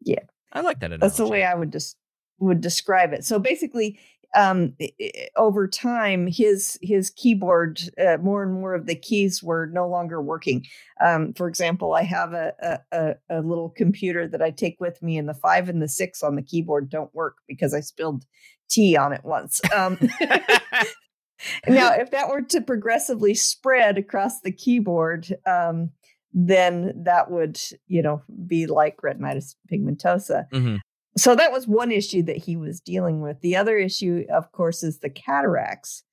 Yeah. I like that. Analogy. That's the way I would just des- would describe it. So basically, um, it, over time, his his keyboard, uh, more and more of the keys were no longer working. Um, for example, I have a, a, a little computer that I take with me, and the five and the six on the keyboard don't work because I spilled tea on it once. Um, now, if that were to progressively spread across the keyboard, um, then that would, you know, be like retinitis pigmentosa. Mm-hmm. So that was one issue that he was dealing with. The other issue, of course, is the cataracts.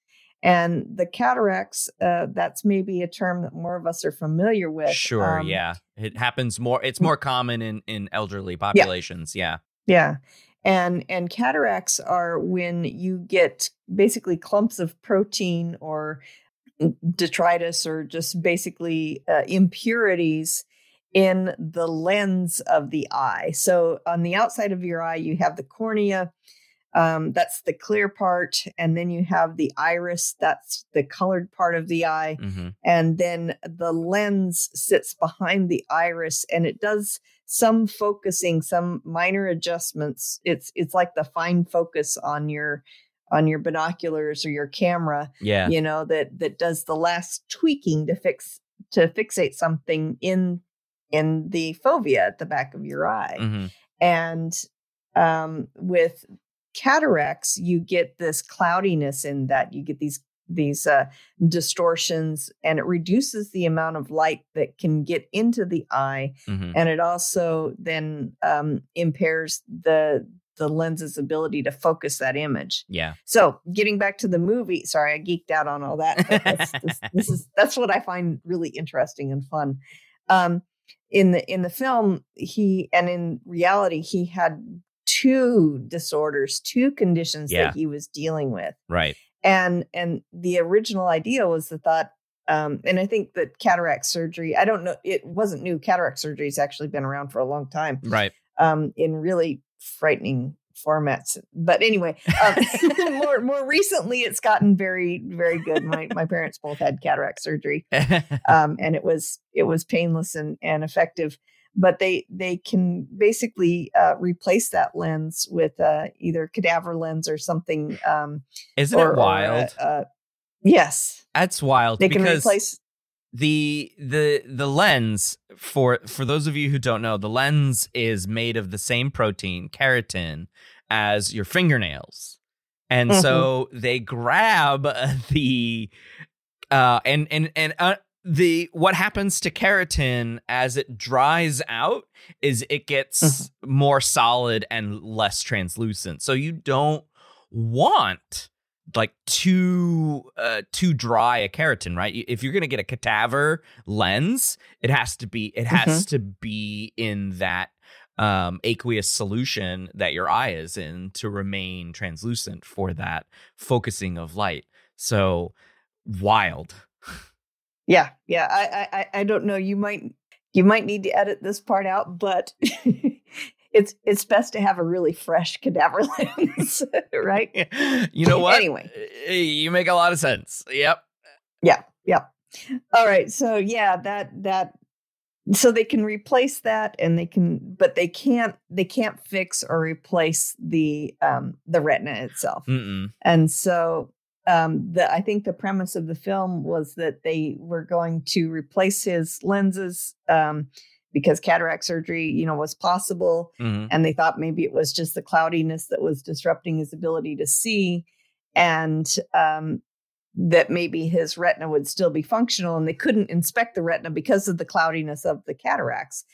And the cataracts, uh, that's maybe a term that more of us are familiar with. Sure, um, yeah. It happens more. It's more common in, in elderly populations, yeah. Yeah. yeah. And and cataracts are when you get basically clumps of protein or detritus or just basically uh, impurities in the lens of the eye. So on the outside of your eye, you have the cornea. Um, that's the clear part. And then you have the iris. That's the colored part of the eye. Mm-hmm. And then the lens sits behind the iris, and it does some focusing, some minor adjustments. It's it's like the fine focus on your on your binoculars or your camera. Yeah. You know, that that does the last tweaking to fix to fixate something in in the fovea at the back of your eye. Mm-hmm. And um, with cataracts, you get this cloudiness in that you get these these uh, distortions, and it reduces the amount of light that can get into the eye, mm-hmm. and it also then um, impairs the the lens's ability to focus that image. Yeah. So getting back to the movie, sorry, I geeked out on all that. But that's, this, this is that's what I find really interesting and fun. Um, in the in the film, he and in reality, he had two disorders, two conditions yeah. that he was dealing with. Right. And and the original idea was the thought, um, and I think that cataract surgery, I don't know, it wasn't new. Cataract surgery has actually been around for a long time. Right. Um, in really frightening formats. But anyway, um, more more recently, it's gotten very, very good. My my parents both had cataract surgery, um, and it was it was painless and, and effective. But they they can basically uh, replace that lens with uh, either cadaver lens or something. Um, Isn't or, it wild? Or, uh, uh, yes, that's wild. They because can replace the the the lens. For for those of you who don't know, the lens is made of the same protein, keratin, as your fingernails, and mm-hmm. so they grab the uh, and and and. Uh, The what happens to keratin as it dries out is it gets mm-hmm. more solid and less translucent. So you don't want like too uh, too dry a keratin, right? If you're going to get a cadaver lens, it has to be it has mm-hmm. to be in that um, aqueous solution that your eye is in to remain translucent for that focusing of light. So wild. Yeah, yeah. I, I, I don't know. You might, you might need to edit this part out, but it's, it's best to have a really fresh cadaver lens, right? You know what? Anyway, you make a lot of sense. Yep. Yeah, yeah. All right. So yeah, that that. So they can replace that, and they can, but they can't. They can't fix or replace the um, the retina itself, mm-mm. and so. Um, the, I think the premise of the film was that they were going to replace his lenses um, because cataract surgery, you know, was possible. Mm-hmm. And they thought maybe it was just the cloudiness that was disrupting his ability to see, and um, that maybe his retina would still be functional, and they couldn't inspect the retina because of the cloudiness of the cataracts.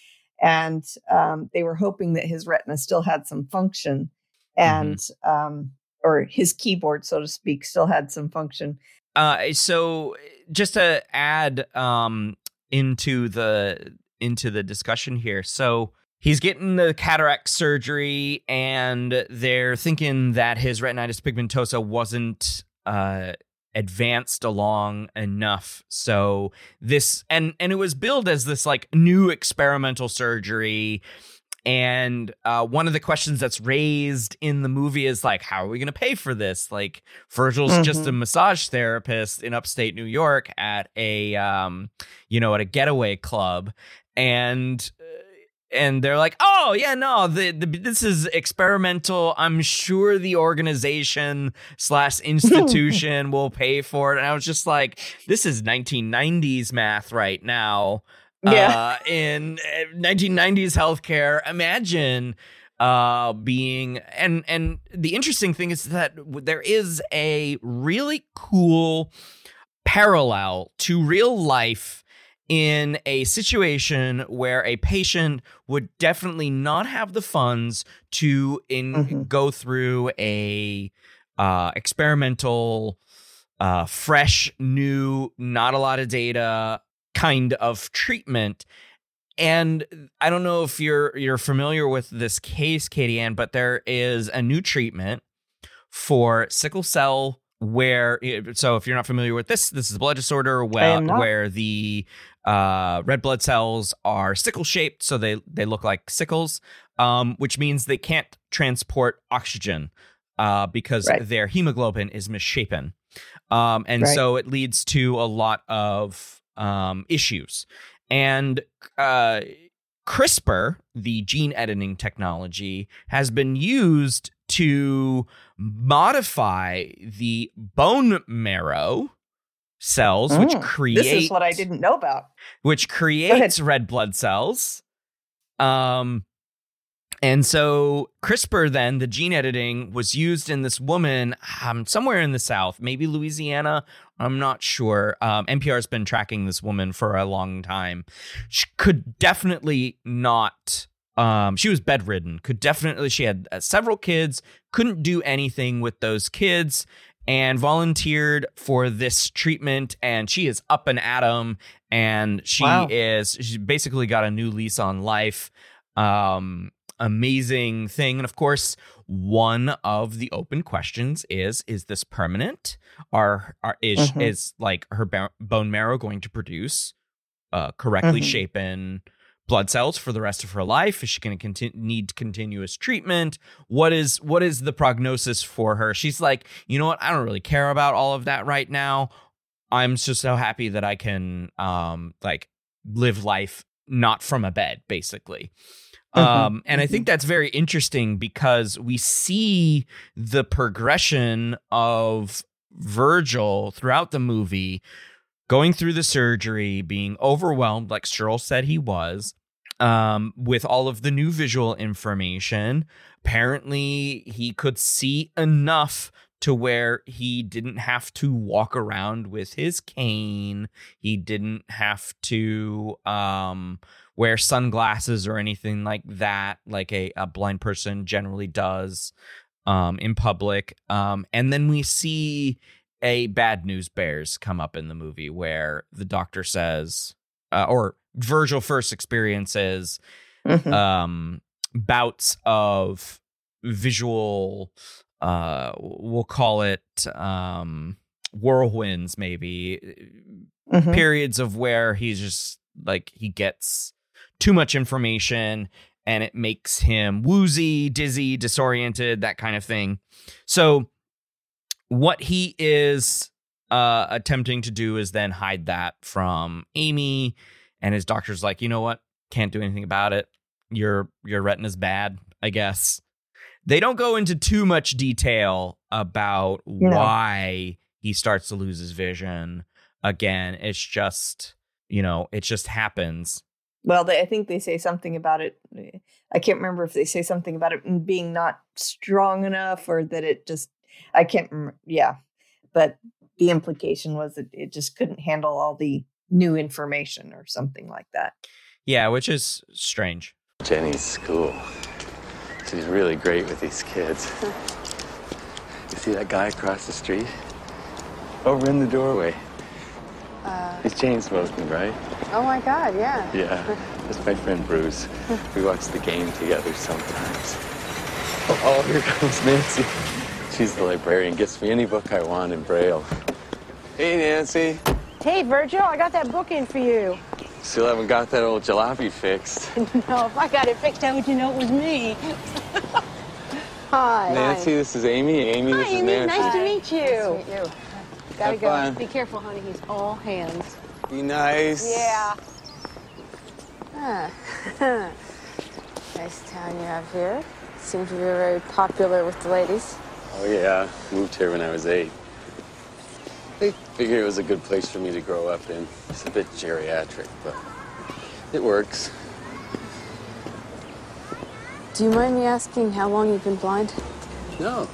And um, they were hoping that his retina still had some function, and mm-hmm. um or his keyboard, so to speak, still had some function. Uh, so just to add um, into the into the discussion here. So he's getting the cataract surgery, and they're thinking that his retinitis pigmentosa wasn't uh, advanced along enough. So this and and it was billed as this like new experimental surgery. And uh, one of the questions that's raised in the movie is like, how are we going to pay for this? Like, Virgil's mm-hmm. just a massage therapist in upstate New York at a, um, you know, at a getaway club, and and they're like, oh yeah, no, the, the this is experimental. I'm sure the organization slash institution will pay for it. And I was just like, this is nineteen nineties math right now. Yeah. Uh, in nineteen nineties healthcare, imagine uh, being and and the interesting thing is that there is a really cool parallel to real life in a situation where a patient would definitely not have the funds to in mm-hmm. go through a uh, experimental, uh, fresh, new, not a lot of data kind of treatment, And I don't know if you're you're familiar with this case, Katie Ann, but there is a new treatment for sickle cell where, so if you're not familiar with this, this is a blood disorder where, where the uh, red blood cells are sickle shaped. So they, they look like sickles, um, which means they can't transport oxygen uh, because right. their hemoglobin is misshapen. Um, and right. so it leads to a lot of um, issues. And uh, CRISPR, the gene editing technology, has been used to modify the bone marrow cells, mm, which create... This is what I didn't know about. Which creates red blood cells. Um, and so CRISPR then, the gene editing, was used in this woman um, somewhere in the South, maybe Louisiana, I'm not sure. Um, N P R's been tracking this woman for a long time. She could definitely not... Um, she was bedridden, could definitely, she had uh, several kids, couldn't do anything with those kids, and volunteered for this treatment. And she is up and at 'em, and she wow. is, she basically got a new lease on life. Um, amazing thing. And of course, one of the open questions is, is this permanent? Are, are is, mm-hmm. is like her ba- bone marrow going to produce uh, correctly mm-hmm. shapen blood cells for the rest of her life? Is she going to continue, need continuous treatment? What is what is the prognosis for her? She's like, you know what? I don't really care about all of that right now. I'm just so happy that I can um, like live life not from a bed, basically. Mm-hmm. Um, and mm-hmm. I think that's very interesting because we see the progression of Virgil throughout the movie, going through the surgery, being overwhelmed, like Shirl said he was, um, with all of the new visual information. Apparently, he could see enough to where he didn't have to walk around with his cane. He didn't have to um, wear sunglasses or anything like that, like a, a blind person generally does um, in public. Um, and then we see... a bad news bears come up in the movie where the doctor says, uh, or Virgil first experiences mm-hmm. um, bouts of visual, uh, we'll call it um, whirlwinds, maybe mm-hmm. periods of where he's just like, he gets too much information and it makes him woozy, dizzy, disoriented, that kind of thing. So, what he is uh, attempting to do is then hide that from Amy, and his doctor's like, you know what? Can't do anything about it. Your your retina's bad, I guess. They don't go into too much detail about yeah. why he starts to lose his vision again. It's just, you know, it just happens. Well, they, I think they say something about it. I can't remember if they say something about it being not strong enough or that it just I can't remember. Yeah. But the implication was that it just couldn't handle all the new information or something like that. Yeah, which is strange. Jenny's school. She's really great with these kids. You see that guy across the street? Over in the doorway. Uh, He's chain smoking, right? Oh, my God, yeah. Yeah. That's my friend Bruce. We watch the game together sometimes. Oh, oh here comes Nancy. She's the librarian, gets me any book I want in Braille. Hey, Nancy. Hey, Virgil, I got that book in for you. Still haven't got that old jalopy fixed. No, if I got it fixed, how would you know it was me? Hi. Nancy, hi. This is Amy. Amy, hi, this Amy. is Nancy. Nice to meet you. Nice to meet you. Gotta Have go. Fun. Be careful, honey. He's all hands. Be nice. Yeah. Huh. Nice town you have here. Seems to be very popular with the ladies. Oh, yeah. Moved here when I was eight. They figured it was a good place for me to grow up in. It's a bit geriatric, but it works. Do you mind me asking how long you've been blind? No,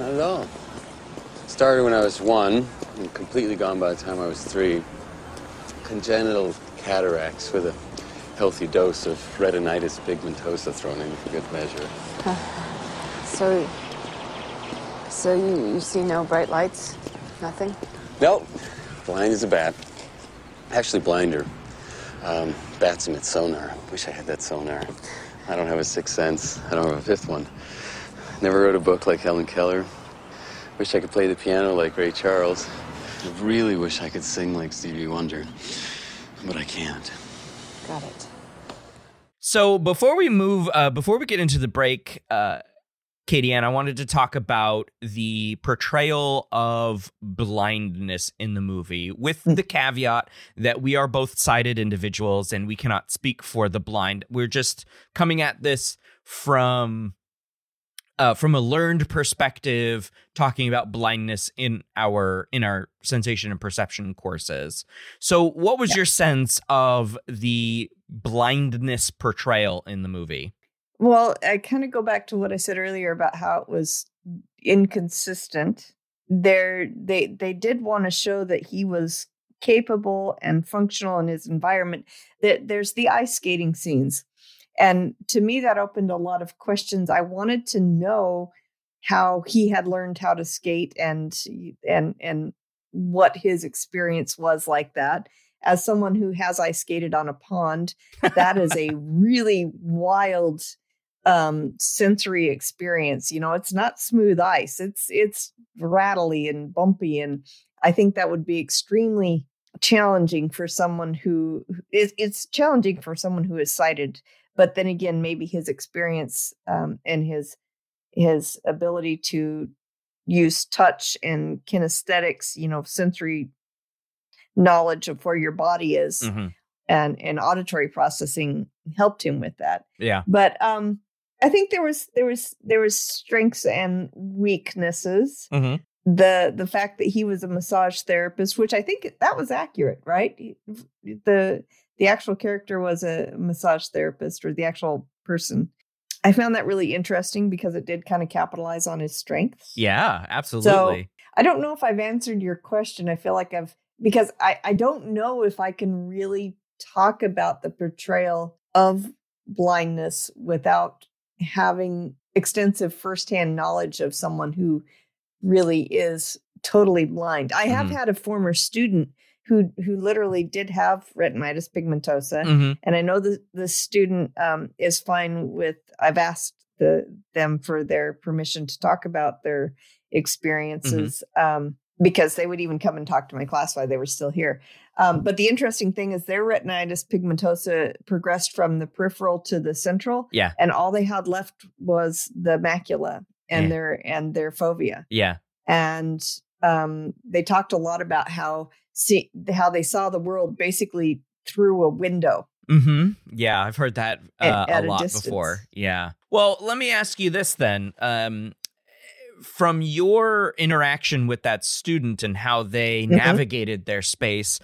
not at all. Started when I was one and completely gone by the time I was three. Congenital cataracts with a healthy dose of retinitis pigmentosa thrown in for good measure. Huh. So... So you, you see no bright lights? Nothing? Nope. Blind as a bat. Actually blinder. Um, bats emit sonar. Wish I had that sonar. I don't have a sixth sense. I don't have a fifth one. Never wrote a book like Helen Keller. Wish I could play the piano like Ray Charles. I really wish I could sing like Stevie Wonder, but I can't. Got it. So before we move, uh, before we get into the break, uh, Katie Ann, I wanted to talk about the portrayal of blindness in the movie with the caveat that we are both sighted individuals and we cannot speak for the blind. We're just coming at this from uh, from a learned perspective, talking about blindness in our in our sensation and perception courses. So what was yeah. your sense of the blindness portrayal in the movie? Well, I kind of go back to what I said earlier about how it was inconsistent. There, they they did want to show that he was capable and functional in his environment. There's the ice skating scenes. And to me, that opened a lot of questions. I wanted to know how he had learned how to skate and and and what his experience was like that. As someone who has ice skated on a pond, that is a really wild um sensory experience. You know, it's not smooth ice, it's it's rattly and bumpy, and I think that would be extremely challenging for someone who is it's challenging for someone who is sighted. But then again, maybe his experience um and his his ability to use touch and kinesthetics, you know, sensory knowledge of where your body is, mm-hmm. and and auditory processing helped him with that. Yeah. But um, I think there was there was there was strengths and weaknesses. Mm-hmm. The the fact that he was a massage therapist, which I think that was accurate, right? The the actual character was a massage therapist, or the actual person. I found that really interesting because it did kind of capitalize on his strengths. Yeah, absolutely. So I don't know if I've answered your question. I feel like I've Because I, I don't know if I can really talk about the portrayal of blindness without having extensive firsthand knowledge of someone who really is totally blind. I have mm-hmm. had a former student who who literally did have retinitis pigmentosa. Mm-hmm. And I know the, the student um, is fine with, I've asked the, them for their permission to talk about their experiences. Mm-hmm. Um Because they would even come and talk to my class while they were still here. Um, but the interesting thing is their retinitis pigmentosa progressed from the peripheral to the central. Yeah. And all they had left was the macula and yeah. their and their fovea. Yeah. And um, they talked a lot about how see how they saw the world basically through a window. Mm-hmm. Yeah, I've heard that uh, at, a, a lot distance. Before. Yeah. Well, let me ask you this then. Um From your interaction with that student and how they mm-hmm. navigated their space,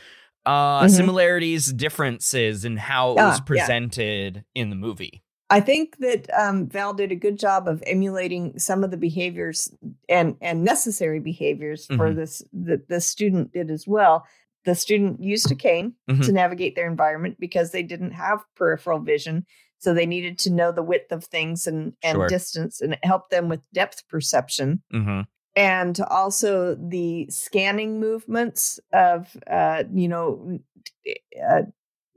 uh, mm-hmm. similarities, differences in how it ah, was presented yeah. in the movie. I think that um, Val did a good job of emulating some of the behaviors and, and necessary behaviors mm-hmm. for this that the student did as well. The student used a cane mm-hmm. to navigate their environment because they didn't have peripheral vision. So they needed to know the width of things and, and sure. distance, and it helped them with depth perception. Mm-hmm. And also the scanning movements of, uh, you know, uh,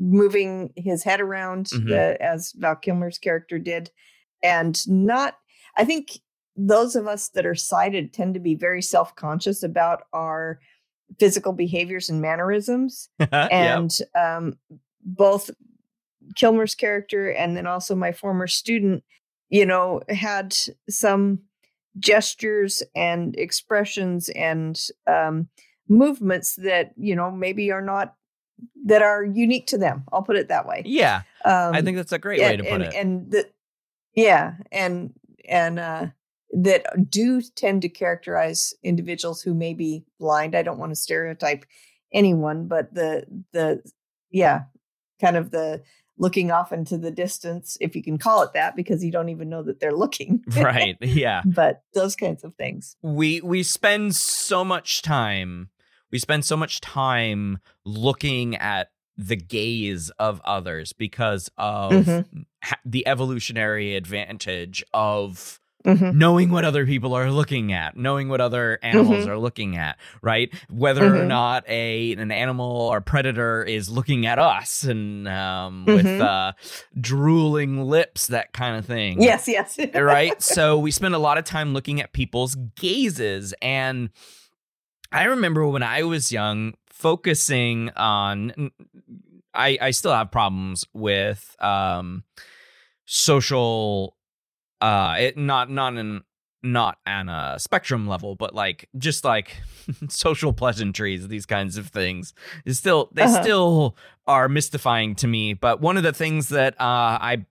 moving his head around mm-hmm. the, as Val Kilmer's character did. And not, I think those of us that are sighted tend to be very self-conscious about our physical behaviors and mannerisms. and yep. um, both... Kilmer's character and then also my former student, you know, had some gestures and expressions and um, movements that, you know, maybe are not, that are unique to them. I'll put it that way. Yeah. Um, I think that's a great and, way to put and, it. And the, yeah. And, and uh, that do tend to characterize individuals who may be blind. I don't want to stereotype anyone, but the, the, yeah, kind of the, looking off into the distance, if you can call it that, because you don't even know that they're looking. Right. Yeah. But those kinds of things. We we spend so much time, we spend so much time looking at the gaze of others because of mm-hmm. ha- the evolutionary advantage of Mm-hmm. Knowing what other people are looking at, knowing what other animals mm-hmm. are looking at, right? Whether mm-hmm. or not a an animal or predator is looking at us and um, mm-hmm. with uh, drooling lips, that kind of thing. Yes, yes. Right? So we spend a lot of time looking at people's gazes. And I remember when I was young, focusing on, I, I still have problems with um, social Uh, it not not in not on a spectrum level, but like just like social pleasantries, these kinds of things is still they uh-huh. still are mystifying to me. But one of the things that uh, I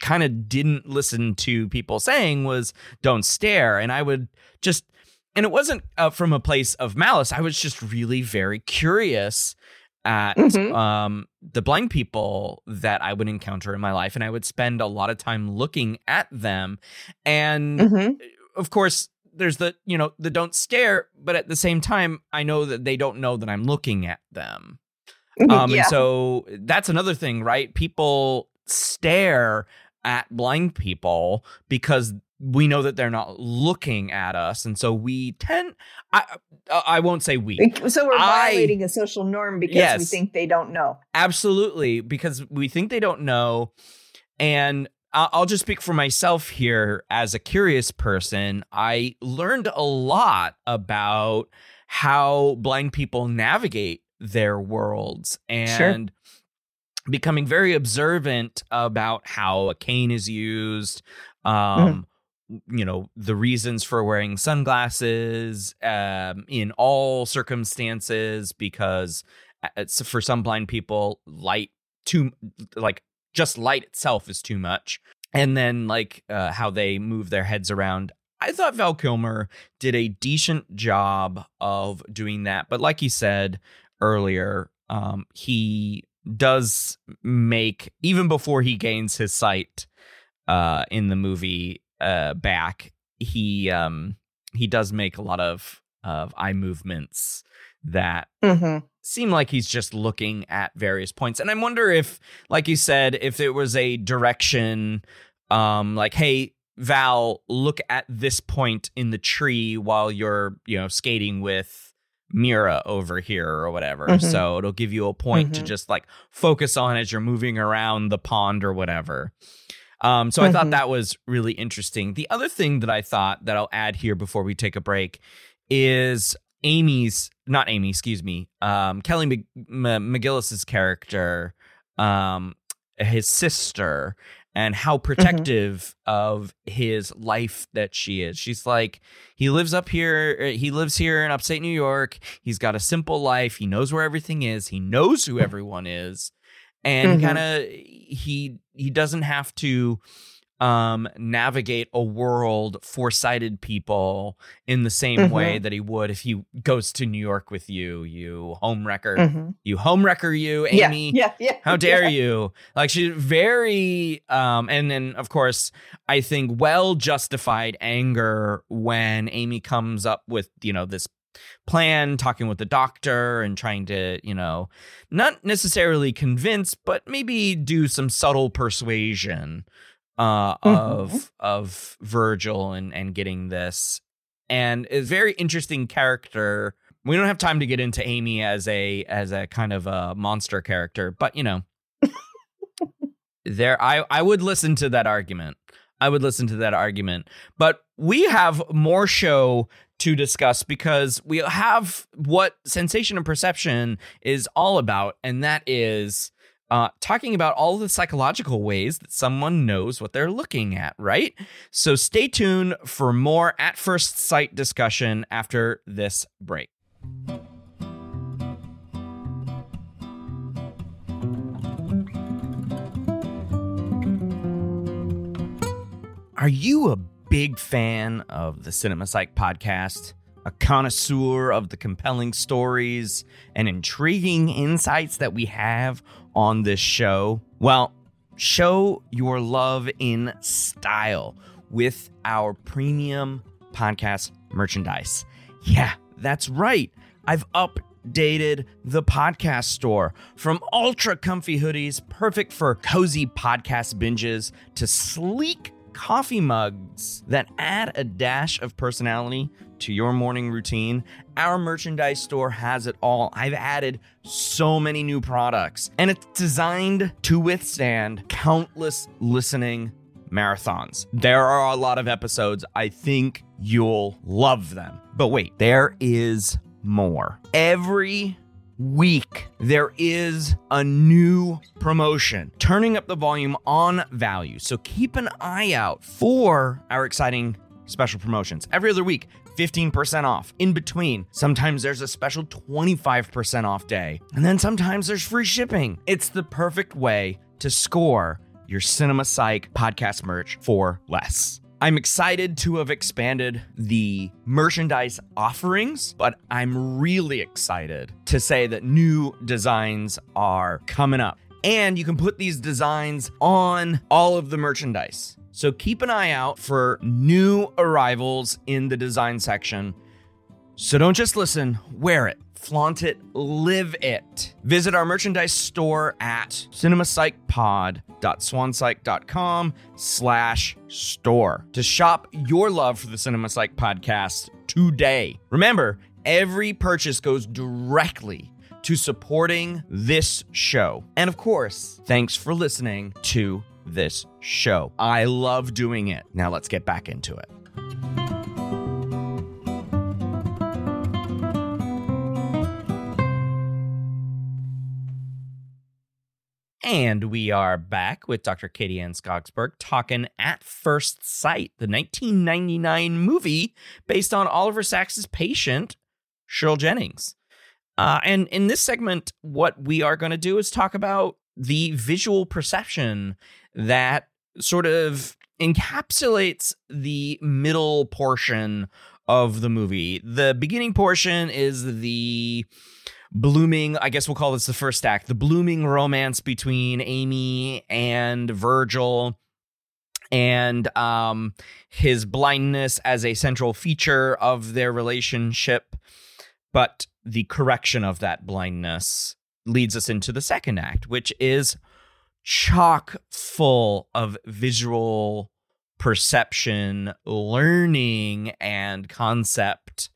kind of didn't listen to people saying was don't stare, and I would just and it wasn't uh, from a place of malice. I was just really very curious at mm-hmm. um, the blind people that I would encounter in my life. And I would spend a lot of time looking at them. And mm-hmm. of course, there's the, you know, the don't stare. But at the same time, I know that they don't know that I'm looking at them. Um, yeah. And so that's another thing, right? People stare at blind people because we know that they're not looking at us. And so we tend, I I won't say we. So we're I, violating a social norm because yes, we think they don't know. Absolutely. Because we think they don't know. And I'll just speak for myself here. As a curious person, I learned a lot about how blind people navigate their worlds. And sure. becoming very observant about how a cane is used, um, mm-hmm. you know, the reasons for wearing sunglasses um, in all circumstances, because it's, for some blind people, light too, like just light itself is too much. And then like uh, how they move their heads around. I thought Val Kilmer did a decent job of doing that. But like you said earlier, um, he does make, even before he gains his sight uh, in the movie, Uh, back, he um, he does make a lot of of eye movements that mm-hmm. seem like he's just looking at various points. And I wonder if, like you said, if it was a direction, um, like, hey, Val, look at this point in the tree while you're, you know, skating with Mira over here or whatever. Mm-hmm. So it'll give you a point mm-hmm. to just like focus on as you're moving around the pond or whatever. Um, so mm-hmm. I thought that was really interesting. The other thing that I thought that I'll add here before we take a break is Amy's, not Amy, excuse me, um, Kelly Mag- M- McGillis's character, um, his sister, and how protective mm-hmm. of his life that she is. She's like, he lives up here. He lives here in upstate New York. He's got a simple life. He knows where everything is. He knows who everyone is. And mm-hmm. kind of he he doesn't have to um, navigate a world for sighted people in the same mm-hmm. way that he would if he goes to New York with you, you homewrecker, mm-hmm. you homewrecker, you Amy. Yeah, yeah, yeah. How dare yeah. you? Like she's very, um, and then of course I think well justified anger when Amy comes up with, you know, this plan, talking with the doctor and trying to, you know, not necessarily convince, but maybe do some subtle persuasion uh, mm-hmm. of of Virgil and, and getting this. And a very interesting character. We don't have time to get into Amy as a as a kind of a monster character, but you know, there I, I would listen to that argument. I would listen to that argument. But we have more show to discuss because we have what sensation and perception is all about. And that is uh, talking about all the psychological ways that someone knows what they're looking at, right? So stay tuned for more At First Sight discussion after this break. Are you a big fan of the Cinema Psych Podcast, a connoisseur of the compelling stories and intriguing insights that we have on this show? Well, show your love in style with our premium podcast merchandise. Yeah, that's right. I've updated the podcast store from ultra comfy hoodies, perfect for cozy podcast binges, to sleek coffee mugs that add a dash of personality to your morning routine. Our merchandise store has it all. I've added so many new products, and it's designed to withstand countless listening marathons. There are a lot of episodes. I think you'll love them. But wait, there is more. Every week, there is a new promotion, turning up the volume on value. So keep an eye out for our exciting special promotions. Every other week, fifteen percent off. In between, sometimes there's a special twenty-five percent off day. And then sometimes there's free shipping. It's the perfect way to score your Cinema Psych podcast merch for less. I'm excited to have expanded the merchandise offerings, but I'm really excited to say that new designs are coming up. And you can put these designs on all of the merchandise. So keep an eye out for new arrivals in the design section. So don't just listen, wear it, flaunt it, live it. Visit our merchandise store at cinemapsychpod.swanpsych.com slash store to shop your love for the Cinema Psych podcast today. Remember, every purchase goes directly to supporting this show. And of course, thanks for listening to this show. I love doing it. Now let's get back into it. And we are back with Doctor Katie Ann Skogsberg talking At First Sight, the nineteen ninety-nine movie based on Oliver Sacks' patient, Shirley Jennings. Uh, and in this segment, what we are going to do is talk about the visual perception that sort of encapsulates the middle portion of the movie. The beginning portion is the blooming, I guess we'll call this the first act, the blooming romance between Amy and Virgil, and um, his blindness as a central feature of their relationship. But the correction of that blindness leads us into the second act, which is chock full of visual perception, learning, and concept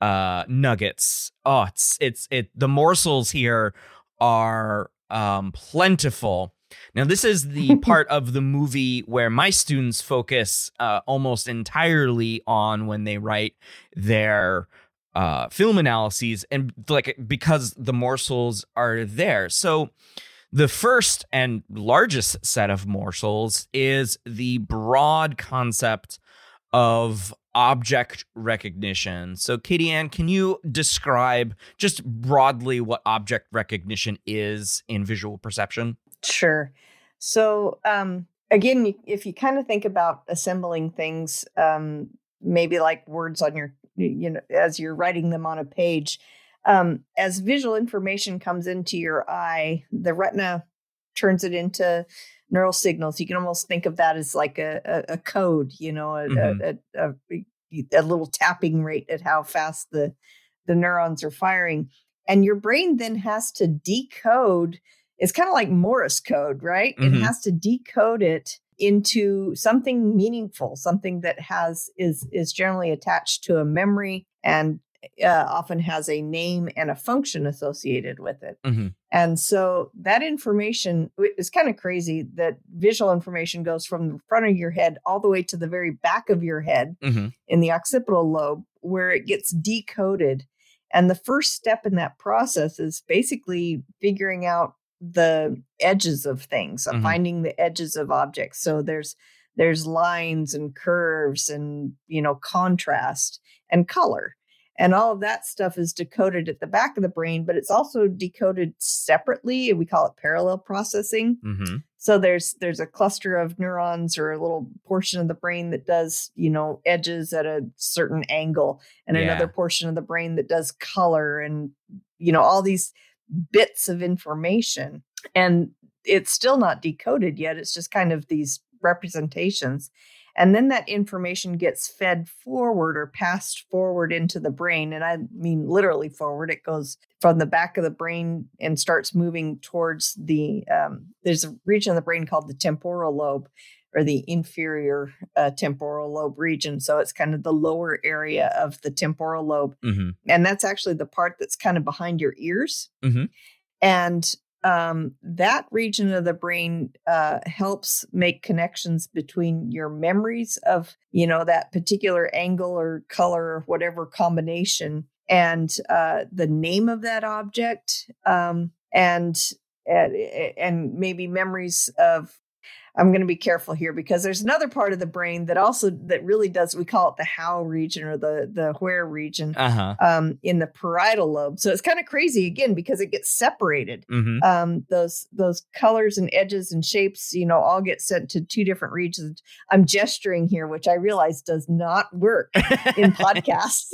uh nuggets. Oh, it's it's it the morsels here are um plentiful. Now, this is the part of the movie where my students focus uh almost entirely on when they write their uh film analyses, and like because the morsels are there. So the first and largest set of morsels is the broad concept of object recognition. So, Katie Ann, can you describe just broadly what object recognition is in visual perception? Sure. So, um, again, if you kind of think about assembling things, um, maybe like words on your, you know, as you're writing them on a page, um, as visual information comes into your eye, the retina turns it into neural signals. You can almost think of that as like a, a, a code, you know, a, mm-hmm. a, a, a little tapping rate at how fast the, the neurons are firing. And your brain then has to decode. It's kind of like Morse code, right? Mm-hmm. It has to decode it into something meaningful, something that has is is generally attached to a memory and Uh, often has a name and a function associated with it. Mm-hmm. And so that information is kind of crazy that visual information goes from the front of your head all the way to the very back of your head mm-hmm. in the occipital lobe, where it gets decoded. And the first step in that process is basically figuring out the edges of things, mm-hmm. finding the edges of objects. So there's there's lines and curves and, you know, contrast and color. And all of that stuff is decoded at the back of the brain, but it's also decoded separately. We call it parallel processing. Mm-hmm. So there's there's a cluster of neurons or a little portion of the brain that does, you know, edges at a certain angle, and yeah. another portion of the brain that does color and, you know, all these bits of information. And it's still not decoded yet. It's just kind of these representations. And then that information gets fed forward or passed forward into the brain. And I mean, literally forward. It goes from the back of the brain and starts moving towards the, um, there's a region of the brain called the temporal lobe, or the inferior uh, temporal lobe region. So it's kind of the lower area of the temporal lobe. Mm-hmm. And that's actually the part that's kind of behind your ears. Mm-hmm. And um, that region of the brain uh, helps make connections between your memories of, you know, that particular angle or color or whatever combination and uh, the name of that object um, and and maybe memories of. I'm going to be careful here because there's another part of the brain that also that really does. We call it the how region or the the where region uh-huh. um, in the parietal lobe. So it's kind of crazy again because it gets separated. Mm-hmm. Um, those those colors and edges and shapes, you know, all get sent to two different regions. I'm gesturing here, which I realize does not work in podcasts.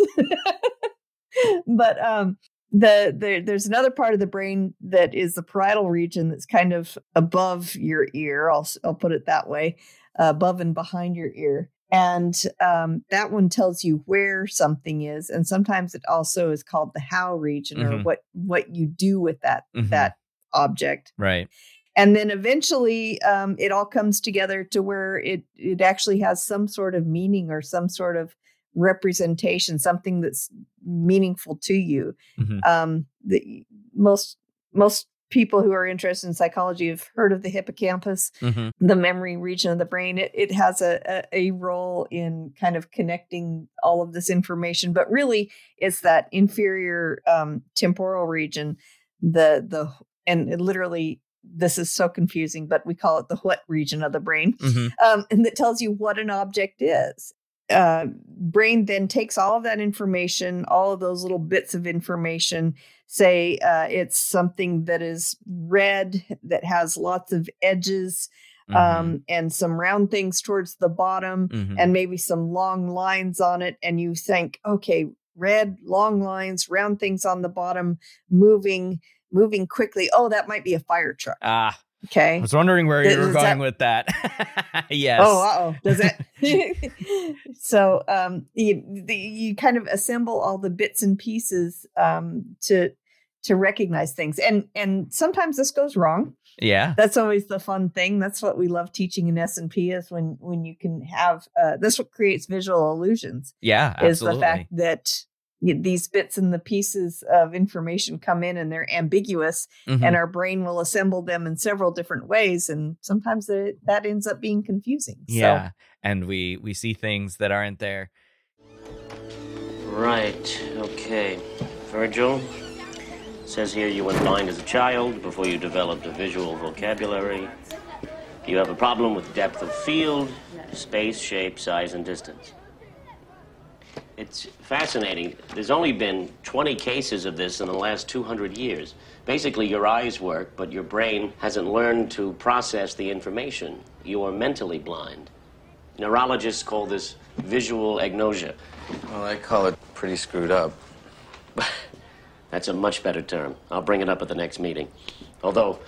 But um, the, the there's another part of the brain that is the parietal region that's kind of above your ear. I'll I'll put it that way, uh, above and behind your ear, and um, that one tells you where something is. And sometimes it also is called the how region mm-hmm. or what what you do with that mm-hmm. that object. Right. And then eventually um, it all comes together to where it it actually has some sort of meaning or some sort of representation, something that's meaningful to you. Mm-hmm. Um, the, most most people who are interested in psychology have heard of the hippocampus, mm-hmm. the memory region of the brain. It it has a, a a role in kind of connecting all of this information, but really it's that inferior um, temporal region. The the and it literally. This is so confusing, but we call it the what region of the brain, mm-hmm. um, and that tells you what an object is. Uh, brain then takes all of that information, all of those little bits of information, say uh, it's something that is red, that has lots of edges um, mm-hmm. and some round things towards the bottom mm-hmm. and maybe some long lines on it. And you think, okay, red, long lines, round things on the bottom, moving, moving quickly. Oh, that might be a fire truck. Ah. Okay. I was wondering where you were going that, with that. Yes. Oh, uh-oh. Does it? So um, you, the, you kind of assemble all the bits and pieces um, to to recognize things. And and sometimes this goes wrong. Yeah. That's always the fun thing. That's what we love teaching in S and P is when, when you can have, uh, that's what creates visual illusions. Yeah, absolutely. Is the fact that these bits and the pieces of information come in and they're ambiguous mm-hmm. and our brain will assemble them in several different ways. And sometimes that, that ends up being confusing. Yeah. So. And we, we see things that aren't there. Right. Okay. Virgil says here you went blind as a child before you developed a visual vocabulary. You have a problem with depth of field, space, shape, size, and distance. It's fascinating. There's only been twenty cases of this in the last two hundred years. Basically, your eyes work, but your brain hasn't learned to process the information. You are mentally blind. Neurologists call this visual agnosia. Well, I call it pretty screwed up. That's a much better term. I'll bring it up at the next meeting. Although,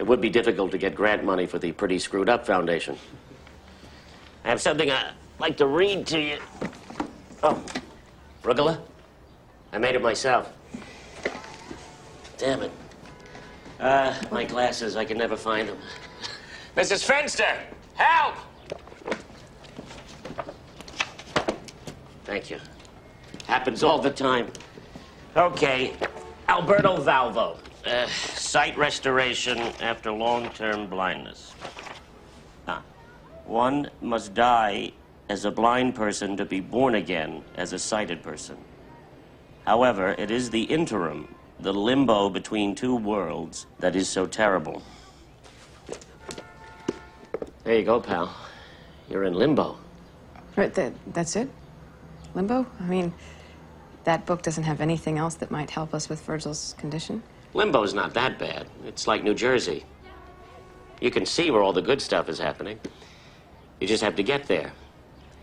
it would be difficult to get grant money for the Pretty Screwed Up Foundation. I have something I'd like to read to you. Oh, rugula? I made it myself. Damn it. Uh, my glasses, I can never find them. Missus Fenster, help! Thank you. Happens all the time. Okay, Alberto Valvo. Uh, sight restoration after long-term blindness. Ah. One must die as a blind person to be born again as a sighted person. However, it is the interim, the limbo between two worlds, that is so terrible. There you go, pal. You're in limbo. Right, that, that's it? Limbo? I mean, that book doesn't have anything else that might help us with Virgil's condition. Limbo's not that bad. It's like New Jersey. You can see where all the good stuff is happening. You just have to get there.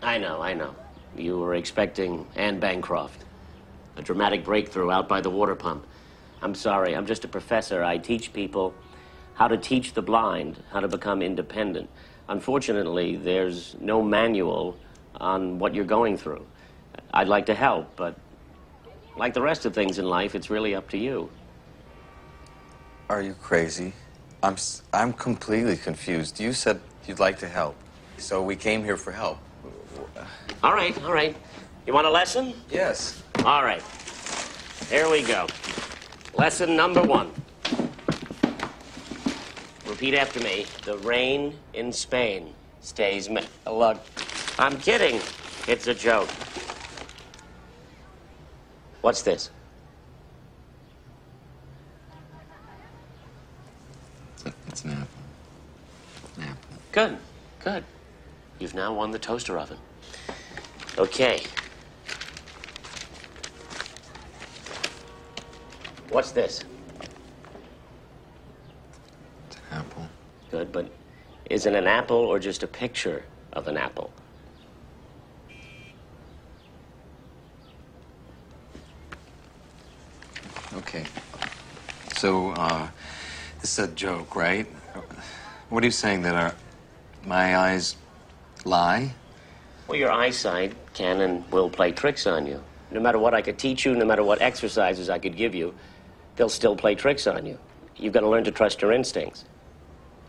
I know, I know. You were expecting Anne Bancroft. A dramatic breakthrough out by the water pump. I'm sorry, I'm just a professor. I teach people how to teach the blind, how to become independent. Unfortunately, there's no manual on what you're going through. I'd like to help, but like the rest of things in life, it's really up to you. Are you crazy? I'm, I'm completely confused. You said you'd like to help. So we came here for help. All right, all right. You want a lesson? Yes. All right. Here we go. Lesson number one. Repeat after me. The rain in Spain stays me. Look, I'm kidding. It's a joke. What's this? It's an apple. An apple. Good, good. You've now won the toaster oven. Okay. What's this? It's an apple. Good, but is it an apple or just a picture of an apple? Okay. So, uh, this is a joke, right? What are you saying, that our, my eyes lie? Well, your eyesight can and will play tricks on you. No matter what I could teach you, no matter what exercises I could give you, they'll still play tricks on you. You've got to learn to trust your instincts.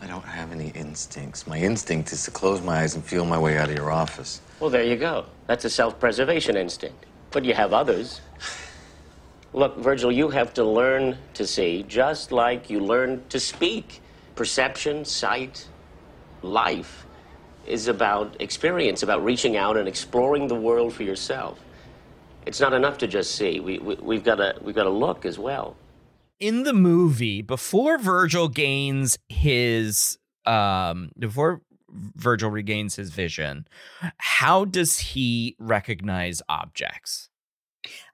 I don't have any instincts. My instinct is to close my eyes and feel my way out of your office. Well, there you go. That's a self-preservation instinct. But you have others. Look, Virgil, you have to learn to see, just like you learn to speak. Perception, sight, life is about experience, about reaching out and exploring the world for yourself. It's not enough to just see. We, we, we've got to, we've got to look as well. In the movie, before Virgil gains his, um, before Virgil regains his vision, how does he recognize objects?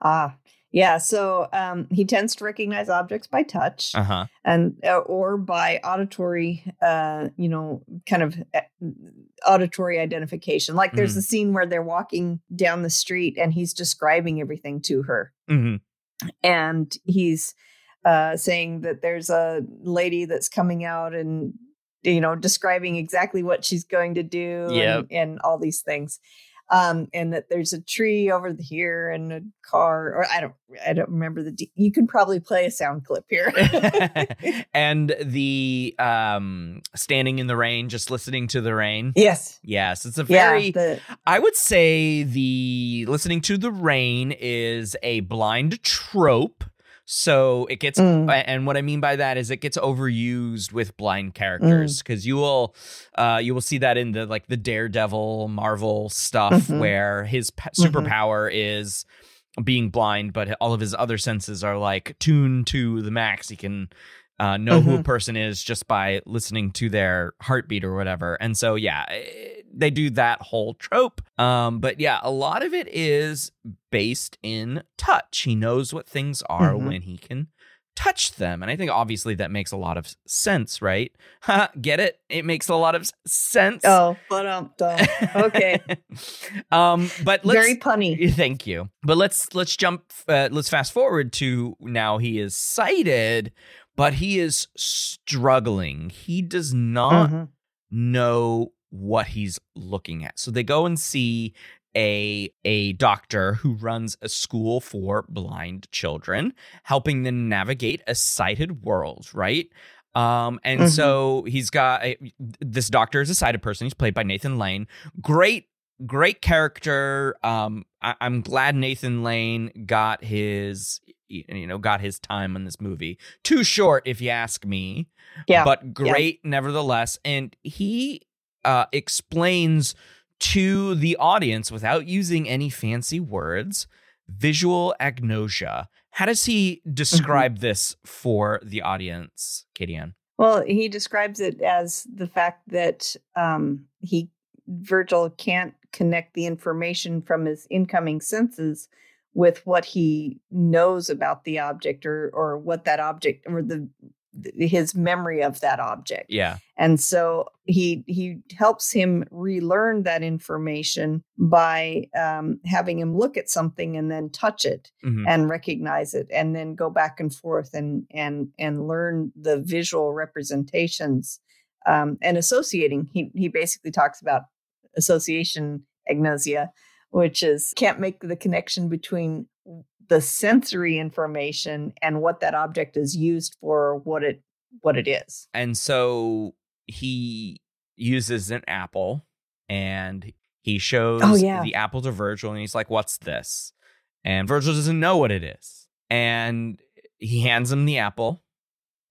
Ah. Yeah, so um, he tends to recognize objects by touch, uh-huh. and uh, or by auditory, uh, you know, kind of auditory identification. Like there's mm-hmm. the scene where they're walking down the street and he's describing everything to her. Mm-hmm. And he's uh, saying that there's a lady that's coming out and, you know, describing exactly what she's going to do yep. and, and all these things. Um, and that there's a tree over here and a car, or I don't, I don't remember the, de- you can probably play a sound clip here. And the, um, standing in the rain, just listening to the rain. Yes. Yes. It's a very, yeah, the, I would say the listening to the rain is a blind trope. So it gets, mm. and what I mean by that is it gets overused with blind characters because mm. you will, uh, you will see that in the like the Daredevil Marvel stuff mm-hmm. where his p- superpower mm-hmm. is being blind, but all of his other senses are like tuned to the max. He can uh, know mm-hmm. who a person is just by listening to their heartbeat or whatever. And so yeah, it, they do that whole trope. Um, but yeah, a lot of it is based in touch. He knows what things are mm-hmm. when he can touch them. And I think obviously that makes a lot of sense, right? Get it? It makes a lot of sense. Oh, but um, okay. um, but let's, very punny. Thank you. But let's let's jump. Uh, let's fast forward to now. He is sighted, but he is struggling. He does not mm-hmm. know what he's looking at. So they go and see a a doctor who runs a school for blind children, helping them navigate a sighted world, right? Um, and mm-hmm. so he's got a, this doctor is a sighted person. He's played by Nathan Lane. Great, great character. Um, I, I'm glad Nathan Lane got his, you know, got his time on this movie. Too short, if you ask me. Yeah, but great yeah. nevertheless. And he Uh, explains to the audience, without using any fancy words, visual agnosia. How does he describe mm-hmm. this for the audience, Katie Ann? Well, he describes it as the fact that um, he Virgil can't connect the information from his incoming senses with what he knows about the object or or what that object or the his memory of that object. Yeah. And so he he helps him relearn that information by um, having him look at something and then touch it mm-hmm. and recognize it and then go back and forth and and and learn the visual representations um, and associating. He he basically talks about association agnosia, which is can't make the connection between the sensory information and what that object is used for, what it what it is. And so he uses an apple and he shows oh, yeah. the apple to Virgil and he's like, "What's this?" And Virgil doesn't know what it is. And he hands him the apple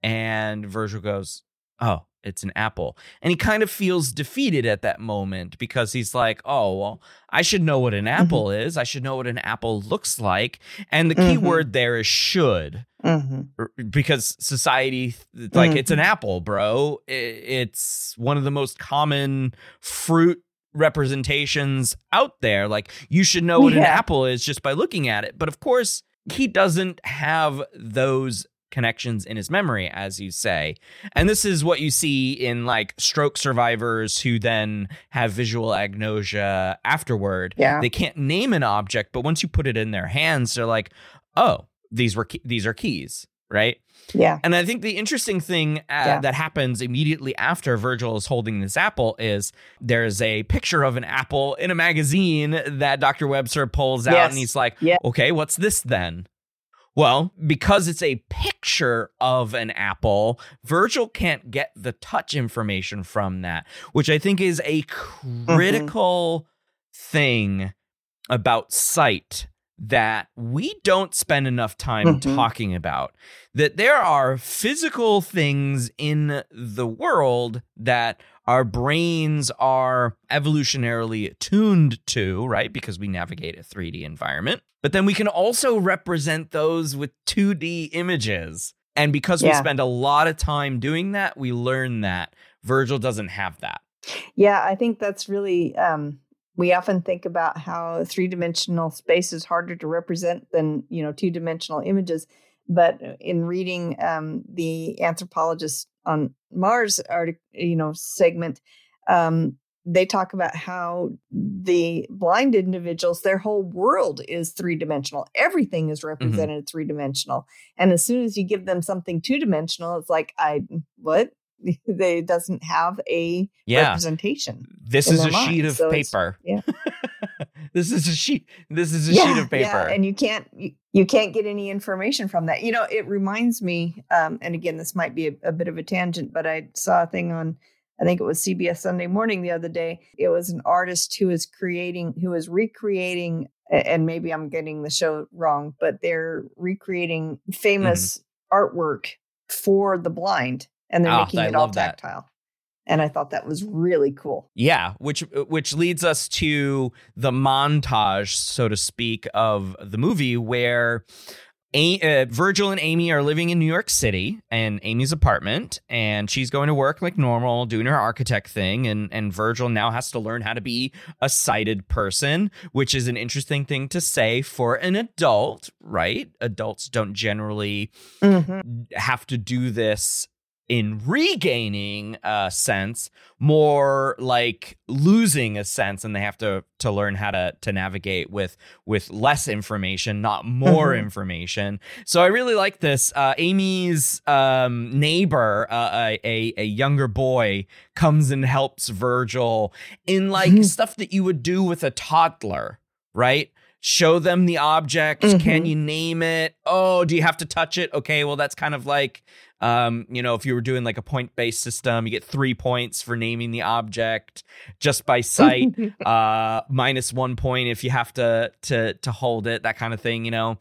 and Virgil goes, "Oh, it's an apple." And he kind of feels defeated at that moment because he's like, "Oh, well, I should know what an apple mm-hmm. is. I should know what an apple looks like." And the mm-hmm. key word there is should, mm-hmm. because society, like, mm-hmm. it's an apple, bro. It's one of the most common fruit representations out there. Like, you should know what yeah. an apple is just by looking at it. But of course, he doesn't have those connections in his memory, as you say. And this is what you see in, like, stroke survivors who then have visual agnosia afterward. Yeah. They can't name an object, but once you put it in their hands, they're like, "Oh, these were key- these are keys," right? Yeah. And I think the interesting thing uh, yeah. that happens immediately after Virgil is holding this apple is there's a picture of an apple in a magazine that Doctor Webster pulls out, yes. and he's like, yeah. "Okay, what's this then?" Well, because it's a picture of an apple, Virgil can't get the touch information from that, which I think is a critical mm-hmm. thing about sight that we don't spend enough time mm-hmm. talking about. That there are physical things in the world that our brains are evolutionarily tuned to, right? Because we navigate a three D environment. But then we can also represent those with two D images. And because yeah. we spend a lot of time doing that, we learn that. Virgil doesn't have that. Yeah, I think that's really, um, we often think about how three-dimensional space is harder to represent than, you know, two-dimensional images. But in reading um, the Anthropologist on Mars article, you know, segment, um, they talk about how the blind individuals, their whole world is three-dimensional. Everything is represented mm-hmm. three-dimensional. And as soon as you give them something two-dimensional, it's like, I what? They doesn't have a yeah. representation. This is a mind. sheet of so paper. Yeah. This is a sheet. This is a yeah, sheet of paper. Yeah. And you can't, you, you can't get any information from that. You know, it reminds me, um, and again, this might be a, a bit of a tangent, but I saw a thing on, I think it was C B S Sunday Morning the other day. It was an artist who is creating, who is recreating, and maybe I'm getting the show wrong, but they're recreating famous mm-hmm. artwork for the blind, and they're oh, making it I all tactile. That. And I thought that was really cool. Yeah, which which leads us to the montage, so to speak, of the movie where A- uh, Virgil and Amy are living in New York City in Amy's apartment, and she's going to work like normal, doing her architect thing, and, and Virgil now has to learn how to be a sighted person, which is an interesting thing to say for an adult, right? Adults don't generally mm-hmm. have to do this in regaining a sense, more like losing a sense, and they have to to learn how to to navigate with with less information, not more mm-hmm. information. So I really like this. Uh, Amy's um, neighbor, uh, a a younger boy, comes and helps Virgil in like mm-hmm. stuff that you would do with a toddler, right? Show them the object. Mm-hmm. Can you name it? Oh, do you have to touch it? Okay, well, that's kind of like, um, you know, if you were doing like a point-based system, you get three points for naming the object just by sight, uh, minus one point if you have to to to hold it, that kind of thing, you know.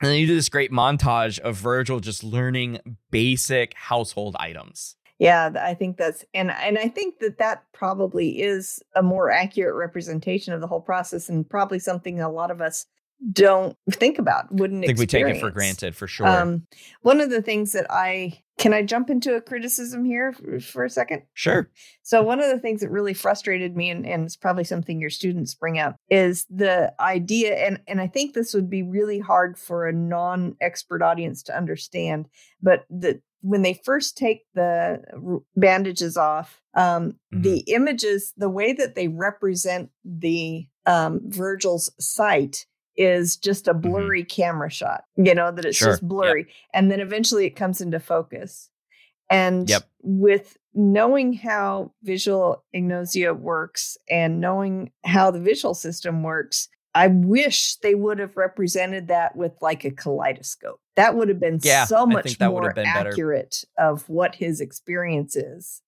And then you do this great montage of Virgil just learning basic household items. Yeah, I think that's, and and I think that that probably is a more accurate representation of the whole process, and probably something a lot of us don't think about, wouldn't experience. I think we take it for granted, for sure. Um, one of the things that I, can I jump into a criticism here for, for a second? Sure. So one of the things that really frustrated me, and, and it's probably something your students bring up, is the idea, and, and I think this would be really hard for a non-expert audience to understand, but the when they first take the bandages off, um, mm-hmm. the images, the way that they represent the um, Virgil's sight is just a blurry mm-hmm. camera shot, you know, that it's sure. just blurry. Yep. And then eventually it comes into focus. And yep. with knowing how visual agnosia works and knowing how the visual system works, I wish they would have represented that with like a kaleidoscope. That would have been yeah, so much more accurate better. Of what his experience is.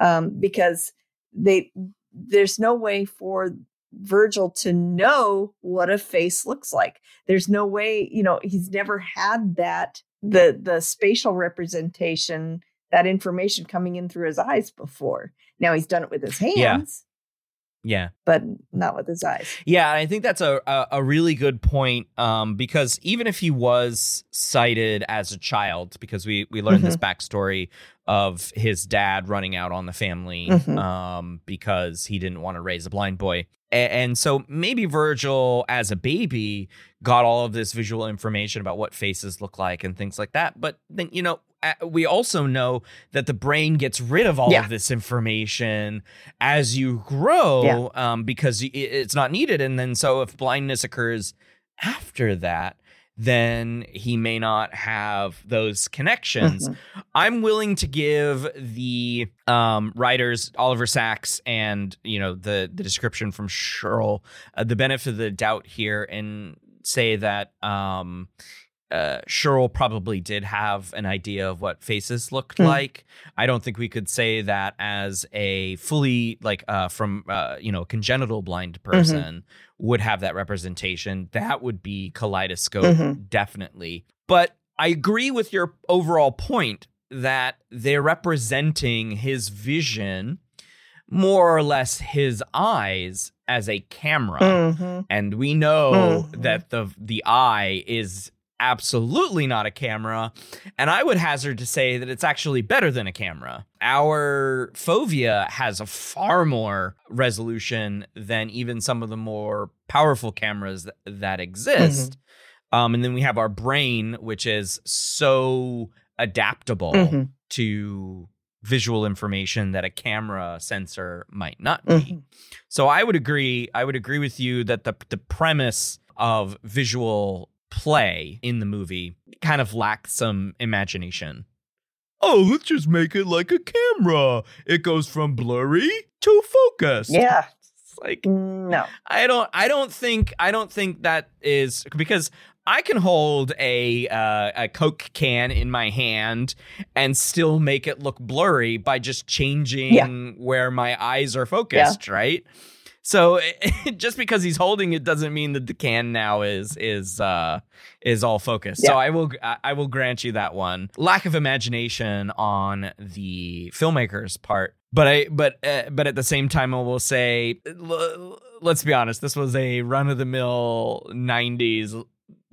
Um, because they there's no way for Virgil to know what a face looks like. There's no way, you know, he's never had that, the the spatial representation, that information coming in through his eyes before. Now he's done it with his hands. Yeah. yeah. But not with his eyes. Yeah, I think that's a, a, a really good point, um, because even if he was sighted as a child, because we, we learned mm-hmm. this backstory of his dad running out on the family mm-hmm. um, because he didn't want to raise a blind boy. And so maybe Virgil as a baby got all of this visual information about what faces look like and things like that. But then, you know, we also know that the brain gets rid of all yeah. of this information as you grow yeah. um, because it's not needed. And then so if blindness occurs after that, then he may not have those connections. Mm-hmm. I'm willing to give the um, writers, Oliver Sacks and, you know, the, the description from Shirl, uh, the benefit of the doubt here and say that um, uh, Shirl probably did have an idea of what faces looked mm-hmm. like. I don't think we could say that as a fully, like, uh, from, uh, you know, congenital blind person. Mm-hmm. would have that representation. That would be kaleidoscope, mm-hmm. definitely. But I agree with your overall point that they're representing his vision, more or less his eyes, as a camera. Mm-hmm. And we know mm-hmm. that the the eye is absolutely not a camera. And I would hazard to say that it's actually better than a camera. Our fovea has a far more resolution than even some of the more powerful cameras th- that exist. Mm-hmm. Um, and then we have our brain, which is so adaptable mm-hmm. to visual information that a camera sensor might not be. Mm-hmm. So I would agree. I would agree with you that the the premise of visual play in the movie kind of lacked some imagination. Oh, let's just make it like a camera. It goes from blurry to focused. Yeah. It's like, no. I don't I don't think I don't think that is, because I can hold a uh, a Coke can in my hand and still make it look blurry by just changing yeah. where my eyes are focused, yeah. right? So it, just because he's holding it doesn't mean that the can now is is uh, is all focused. Yeah. So I will I will grant you that one. Lack of imagination on the filmmaker's part, but I but uh, but at the same time I will say, l- let's be honest, this was a run of the mill nineties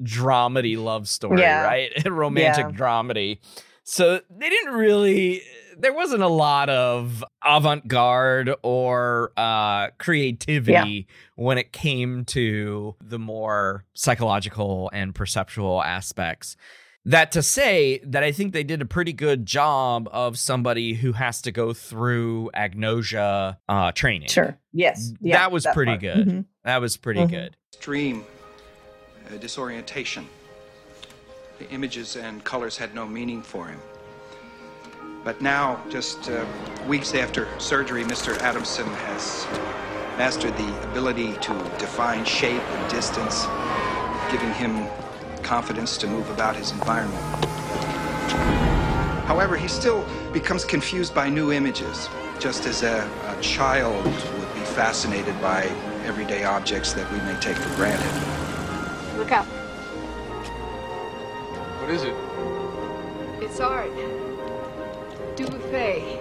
dramedy love story, yeah. right? Romantic yeah. dramedy. So they didn't really. There wasn't a lot of avant-garde or uh, creativity yeah. when it came to the more psychological and perceptual aspects. That to say that I think they did a pretty good job of somebody who has to go through agnosia uh, training. Sure. Yes. Yeah, that was that pretty part. Good. Mm-hmm. That was pretty mm-hmm. good. Extreme uh, disorientation. The images and colors had no meaning for him. But now, just uh, weeks after surgery, Mister Adamson has mastered the ability to define shape and distance, giving him confidence to move about his environment. However, he still becomes confused by new images, just as a, a child would be fascinated by everyday objects that we may take for granted. Look up. What is it? It's art. Buffet.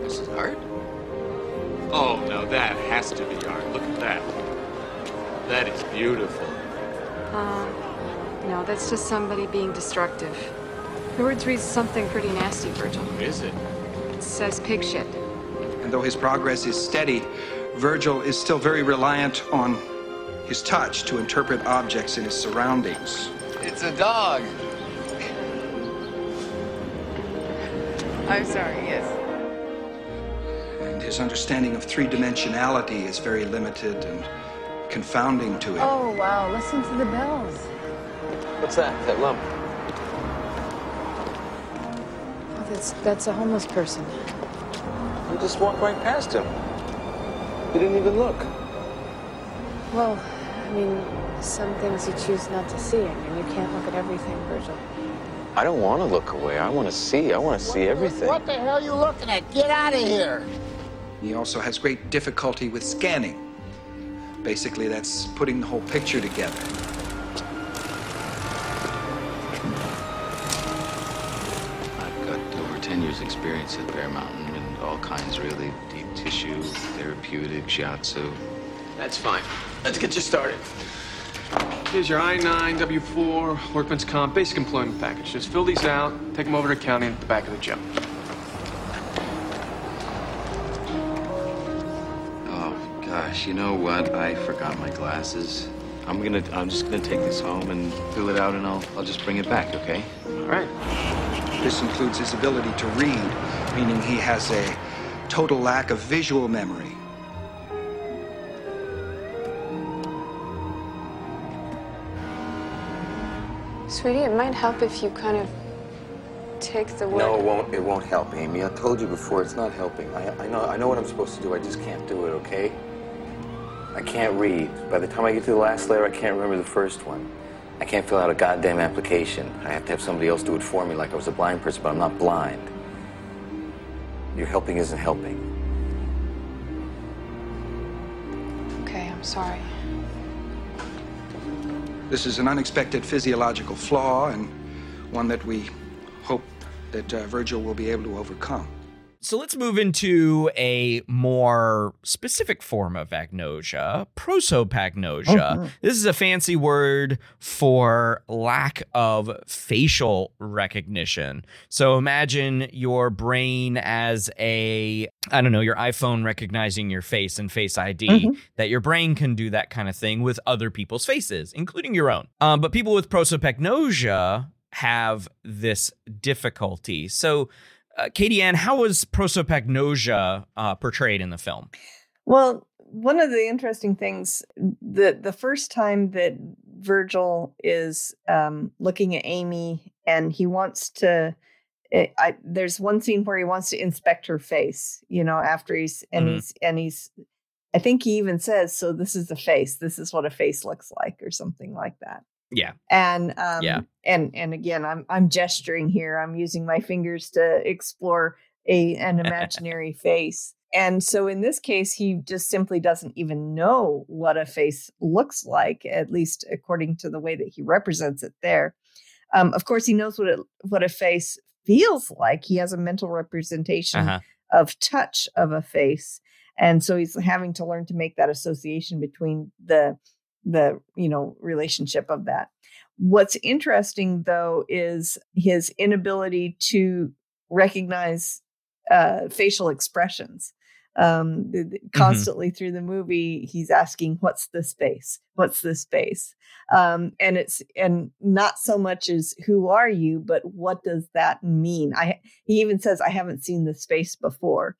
This is art? Oh, no, that has to be art. Look at that. That is beautiful. Uh, no, that's just somebody being destructive. Edwards reads something pretty nasty, Virgil. What is it? It says pig shit. And though his progress is steady, Virgil is still very reliant on his touch to interpret objects in his surroundings. It's a dog. I'm sorry, yes. And his understanding of three-dimensionality is very limited and confounding to him. Oh, wow, listen to the bells. What's that, that lump? Oh, that's, that's a homeless person. We just walked right past him. He didn't even look. Well, I mean, some things you choose not to see. I mean, you can't look at everything, Virgil. I don't want to look away. I want to see. I want to see everything. What the hell are you looking at? Get out of here. He also has great difficulty with scanning. Basically, that's putting the whole picture together. I've got over ten years experience at Bear Mountain and all kinds, really. Deep tissue, therapeutic, shiatsu. That's fine. Let's get you started. Here's your I nine, W four, workman's comp, basic employment package. Just fill these out, take them over to accounting at the back of the gym. Gosh, you know what? I forgot my glasses. I'm gonna, I'm just gonna take this home and fill it out, and I'll, I'll just bring it back, okay? All right. This includes his ability to read, meaning he has a total lack of visual memory. Sweetie, it might help if you kind of take the word. No, it won't. It won't help, Amy. I told you before, it's not helping. I, I know, I know what I'm supposed to do. I just can't do it, okay? I can't read. By the time I get to the last letter, I can't remember the first one. I can't fill out a goddamn application. I have to have somebody else do it for me like I was a blind person, but I'm not blind. Your helping isn't helping. Okay, I'm sorry. This is an unexpected physiological flaw, and one that we hope that uh, Virgil will be able to overcome. So let's move into a more specific form of agnosia, prosopagnosia. Oh, yeah. This is a fancy word for lack of facial recognition. So imagine your brain as a, I don't know, your iPhone recognizing your face and Face I D, mm-hmm. that your brain can do that kind of thing with other people's faces, including your own. Um, but people with prosopagnosia have this difficulty. So Uh, Katie Ann, how was prosopagnosia uh, portrayed in the film? Well, one of the interesting things, the, the first time that Virgil is um, looking at Amy and he wants to, it, I, there's one scene where he wants to inspect her face, you know, after he's, and mm-hmm. he's, and he's, I think he even says, so this is the face, this is what a face looks like or something like that. Yeah. And um yeah. and and again I'm I'm gesturing here. I'm using my fingers to explore a an imaginary face. And so in this case he just simply doesn't even know what a face looks like, at least according to the way that he represents it there. Um of course he knows what it, what a face feels like. He has a mental representation uh-huh. of touch of a face. And so he's having to learn to make that association between the the, you know, relationship of that. What's interesting, though, is his inability to recognize uh, facial expressions. Um, th- th- constantly mm-hmm. through the movie, he's asking, what's this face? What's this face? Um, and it's and not so much as who are you, but what does that mean? I He even says, I haven't seen this face before,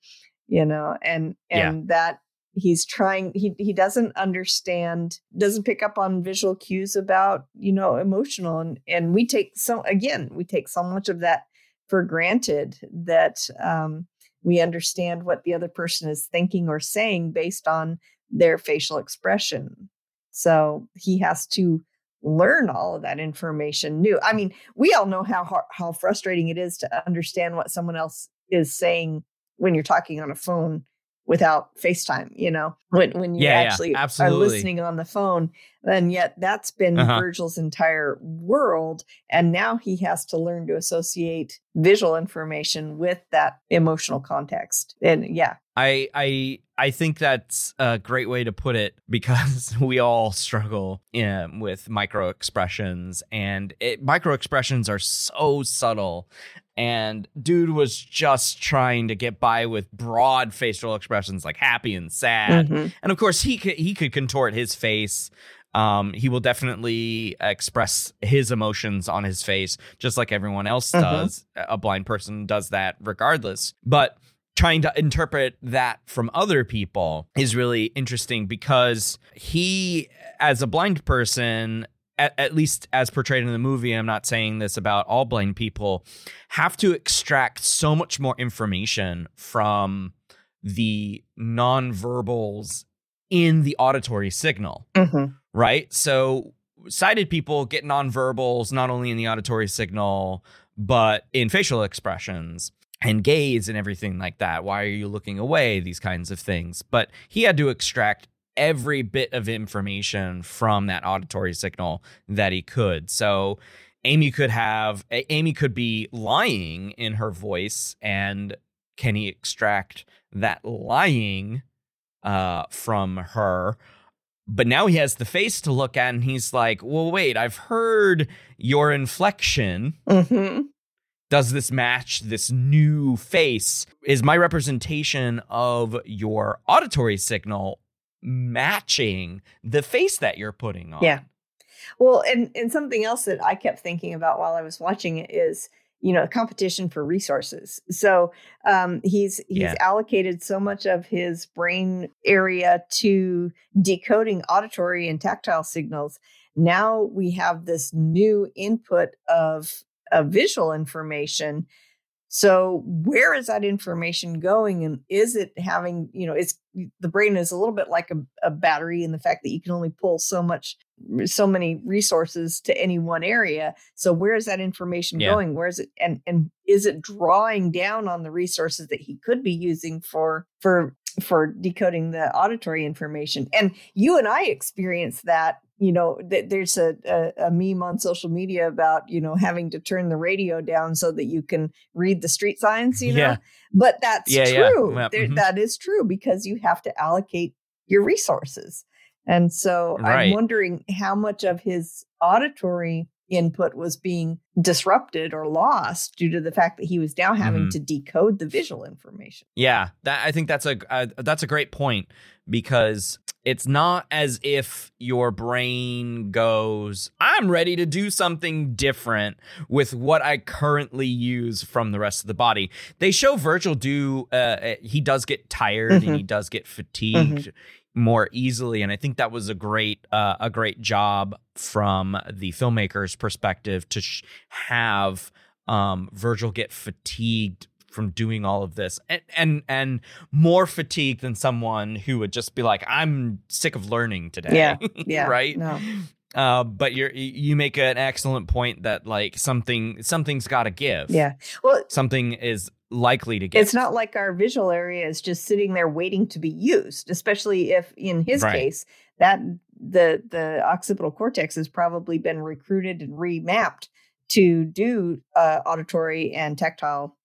you know, and, and yeah. that He's trying, he he doesn't understand, doesn't pick up on visual cues about, you know, emotional. And, and we take so, again, we take so much of that for granted that um, we understand what the other person is thinking or saying based on their facial expression. So he has to learn all of that information new. I mean, we all know how how frustrating it is to understand what someone else is saying when you're talking on a phone without FaceTime, you know, when, when you yeah, actually yeah, are listening on the phone. And yet that's been uh-huh. Virgil's entire world. And now he has to learn to associate visual information with that emotional context. And yeah. I I I think that's a great way to put it, because we all struggle in, with microexpressions, and it, microexpressions are so subtle. And dude was just trying to get by with broad facial expressions like happy and sad, mm-hmm. and of course he could, he could contort his face. Um, he will definitely express his emotions on his face, just like everyone else mm-hmm. does. A blind person does that regardless, but trying to interpret that from other people is really interesting, because he, as a blind person, at, at least as portrayed in the movie, I'm not saying this about all blind people, have to extract so much more information from the nonverbals in the auditory signal, mm-hmm. right? So sighted people get nonverbals not only in the auditory signal, but in facial expressions. and gaze and everything like that. Why are you looking away? These kinds of things. But he had to extract every bit of information from that auditory signal that he could. So Amy could have, Amy could be lying in her voice, and can he extract that lying uh, from her? But now he has the face to look at, and he's like, well, wait, I've heard your inflection. Mm-hmm. Does this match this new face? Is my representation of your auditory signal matching the face that you're putting on? Yeah. Well, and, and something else that I kept thinking about while I was watching it is, you know, competition for resources. So um, he's he's yeah. allocated so much of his brain area to decoding auditory and tactile signals. Now we have this new input of of visual information. So where is that information going? And is it having, you know, it's the brain is a little bit like a, a battery in the fact that you can only pull so much, so many resources to any one area. So where is that information yeah. going? Where is it? And, and is it drawing down on the resources that he could be using for, for, for decoding the auditory information? And you and I experienced that. You know, th- there's a, a, a meme on social media about, you know, having to turn the radio down so that you can read the street signs, you know, yeah. but that's yeah, true. Yeah. Yep. There, mm-hmm. That is true because you have to allocate your resources. And so right. I'm wondering how much of his auditory input was being disrupted or lost due to the fact that he was now having mm-hmm. to decode the visual information. Yeah, that I think that's a uh, that's a great point, because it's not as if your brain goes, I'm ready to do something different with what I currently use from the rest of the body. They show Virgil do, uh, he does get tired mm-hmm. and he does get fatigued mm-hmm. more easily. And I think that was a great, uh, a great job from the filmmaker's perspective to sh- have um, Virgil get fatigued from doing all of this, and, and and more fatigue than someone who would just be like, I'm sick of learning today. Yeah, yeah. Right. No. Uh, but you you make an excellent point that like something something's got to give. Yeah. Well, something is likely to give. It's not like our visual area is just sitting there waiting to be used, especially if in his right. case that the the occipital cortex has probably been recruited and remapped to do uh, auditory and tactile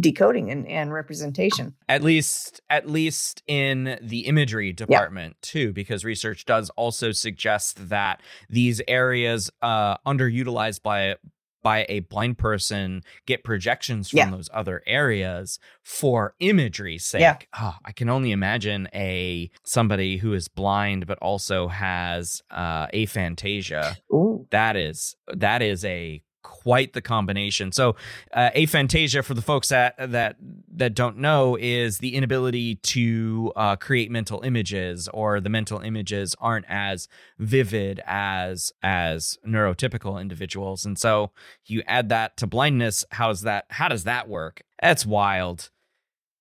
decoding and, and representation. At least at least in the imagery department, yeah. too, because research does also suggest that these areas uh, underutilized by by a blind person get projections from yeah. those other areas for imagery's sake. Yeah. Oh, I can only imagine a somebody who is blind but also has uh, aphantasia. Ooh. That is that is a quite the combination. So uh, aphantasia, for the folks that that that don't know, is the inability to uh, create mental images, or the mental images aren't as vivid as as neurotypical individuals. And so you add that to blindness. How's that? How does that work? That's wild.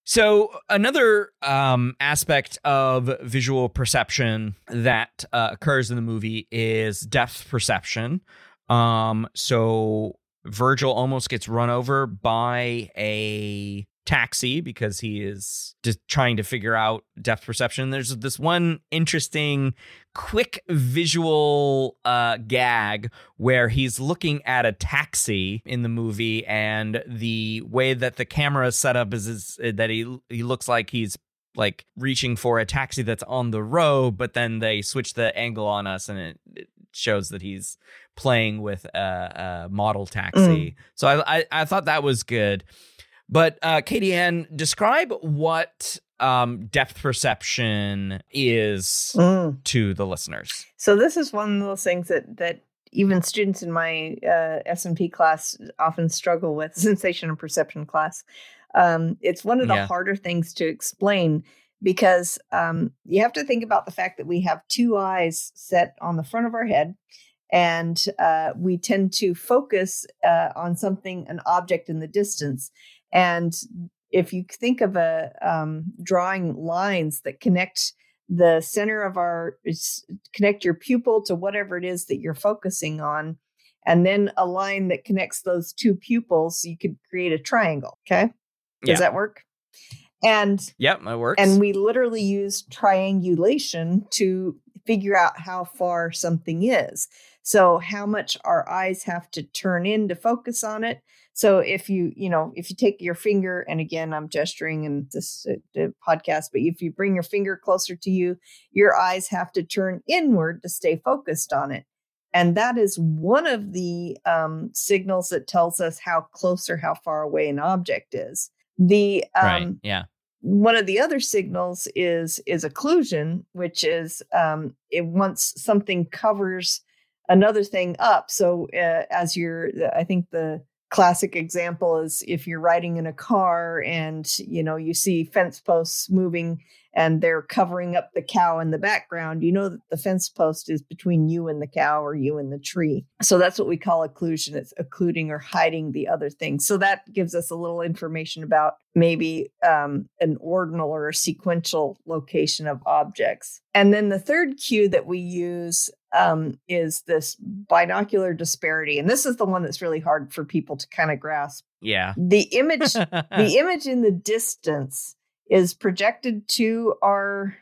So another um, aspect of visual perception that uh, occurs in the movie is depth perception. Um, so Virgil almost gets run over by a taxi because he is just trying to figure out depth perception. There's this one interesting quick visual uh, gag where he's looking at a taxi in the movie, and the way that the camera is set up is, is that he he looks like he's like reaching for a taxi that's on the road, but then they switch the angle on us and it, it shows that he's playing with a, a model taxi. Mm. So I, I I thought that was good. But uh, Katie Ann, describe what um, depth perception is mm. to the listeners. So this is one of those things that that even students in my uh, S and P class often struggle with, sensation and perception class. Um, it's one of the yeah. harder things to explain, because um, you have to think about the fact that we have two eyes set on the front of our head, and uh, we tend to focus uh, on something, an object in the distance. And if you think of a um, drawing lines that connect the center of our, connect your pupil to whatever it is that you're focusing on, and then a line that connects those two pupils, you could create a triangle. Okay. Does yeah. that work? And yep, that works. And we literally use triangulation to figure out how far something is. So how much our eyes have to turn in to focus on it. So if you, you know, if you take your finger, and again, I'm gesturing in this uh, podcast, but if you bring your finger closer to you, your eyes have to turn inward to stay focused on it. And that is one of the um, signals that tells us how close or how far away an object is. The um, right. yeah. One of the other signals is is occlusion, which is um, it once something covers another thing up. So uh, as you're, I think the classic example is if you're riding in a car and, you know, you see fence posts moving and they're covering up the cow in the background, you know that the fence post is between you and the cow or you and the tree. So that's what we call occlusion. It's occluding or hiding the other thing. So that gives us a little information about maybe um, an ordinal or a sequential location of objects. And then the third cue that we use um, is this binocular disparity. And this is the one that's really hard for people to kind of grasp. Yeah. The image, the image in the distance is projected to our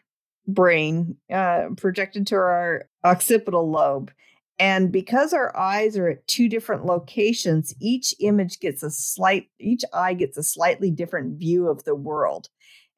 brain, uh, projected to our occipital lobe. And because our eyes are at two different locations, each image gets a slight, each eye gets a slightly different view of the world.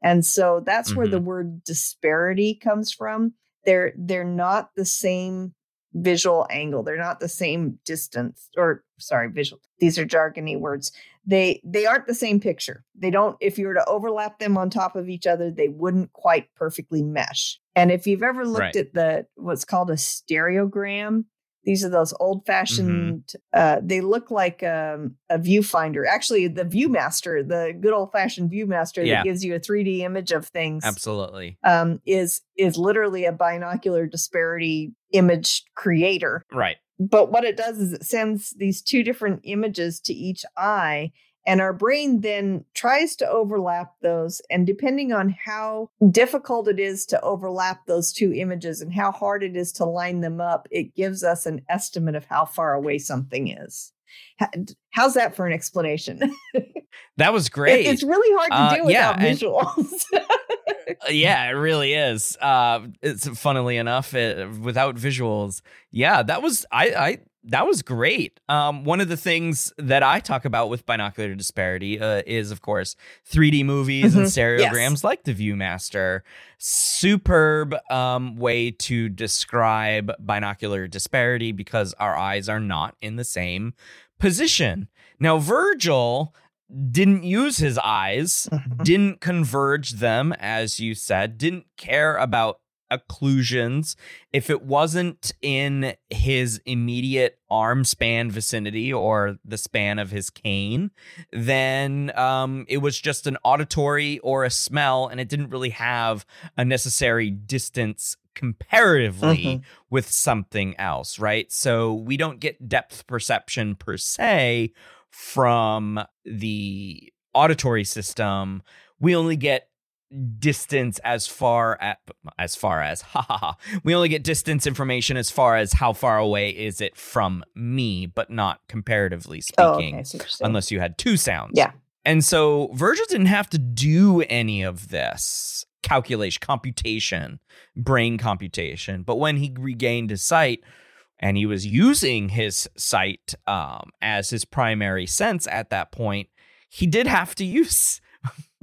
And so that's mm-hmm. where the word disparity comes from. They're, they're not the same visual angle. They're not the same distance or sorry, visual. These are jargony words. They they aren't the same picture. They don't, if you were to overlap them on top of each other, they wouldn't quite perfectly mesh. And if you've ever looked right. at the what's called a stereogram, these are those old fashioned, mm-hmm. uh, they look like um, a viewfinder. Actually, the Viewmaster, the good old fashioned Viewmaster yeah. that gives you a three D image of things. Absolutely. Um, is is literally a binocular disparity image creator. Right. But what it does is it sends these two different images to each eye, and our brain then tries to overlap those. And depending on how difficult it is to overlap those two images and how hard it is to line them up, it gives us an estimate of how far away something is. How's that for an explanation? That was great. It's really hard to do uh, yeah, without and- visuals. Yeah, it really is. Uh, it's funnily enough, it, without visuals. Yeah, that was I, I that was great. Um, one of the things that I talk about with binocular disparity uh, is, of course, three D movies mm-hmm. and stereograms yes. like the Viewmaster. Superb um, way to describe binocular disparity because our eyes are not in the same position. Now, Virgil didn't use his eyes, didn't converge them, as you said, didn't care about occlusions. If it wasn't in his immediate arm span vicinity or the span of his cane, then um, it was just an auditory or a smell, and it didn't really have a necessary distance comparatively mm-hmm. with something else, right? So we don't get depth perception per se from the auditory system. We only get distance as far at, as far as, ha ha ha. We only get distance information as far as how far away is it from me, but not comparatively speaking, oh, okay. unless you had two sounds. Yeah. And so Virgil didn't have to do any of this calculation, computation, brain computation. But when he regained his sight, and he was using his sight um, as his primary sense at that point, he did have to use,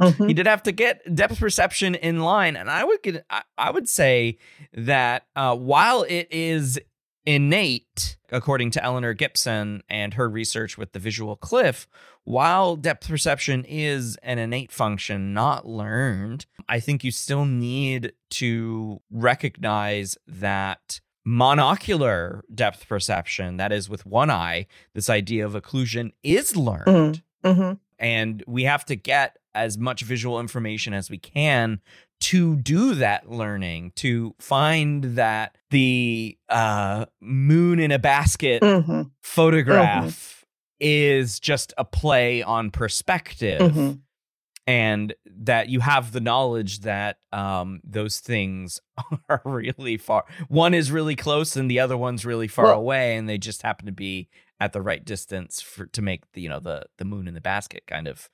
mm-hmm. he did have to get depth perception in line. And I would get, I, I would say that uh, while it is innate, according to Eleanor Gibson and her research with the visual cliff, while depth perception is an innate function, not learned, I think you still need to recognize that monocular depth perception, that is with one eye, this idea of occlusion is learned. Mm-hmm. And we have to get as much visual information as we can to do that learning, to find that the uh, moon in a basket mm-hmm. photograph mm-hmm. is just a play on perspective. Mm-hmm. And that you have the knowledge that um, those things are really far. One is really close and the other one's really far well, away. And they just happen to be at the right distance for, to make the, you know, the, the moon in the basket kind of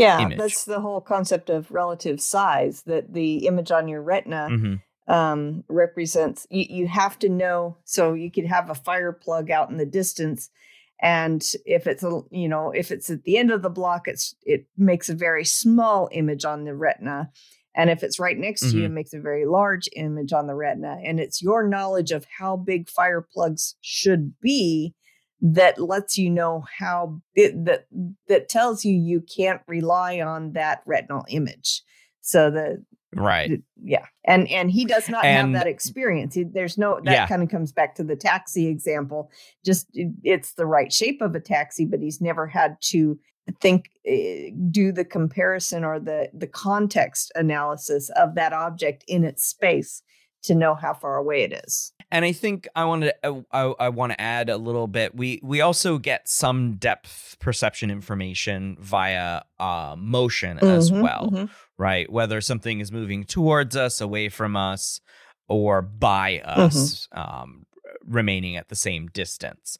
yeah, image. That's the whole concept of relative size, that the image on your retina mm-hmm. um, represents, you, you have to know, so you could have a fire plug out in the distance, and if it's, a, you know, if it's at the end of the block, it's it makes a very small image on the retina. And if it's right next mm-hmm. to you, it makes a very large image on the retina. And it's your knowledge of how big fire plugs should be that lets you know how it, that that tells you you can't rely on that retinal image. So the right, the, yeah, and and he does not and, have that experience. There's no that yeah. kind of comes back to the taxi example. Just it, it's the right shape of a taxi, but he's never had to think uh, do the comparison or the the context analysis of that object in its space to know how far away it is. And I think I want to I, I want to add a little bit. We we also get some depth perception information via uh, motion mm-hmm, as well, mm-hmm. right? Whether something is moving towards us, away from us, or by us, mm-hmm. um, remaining at the same distance.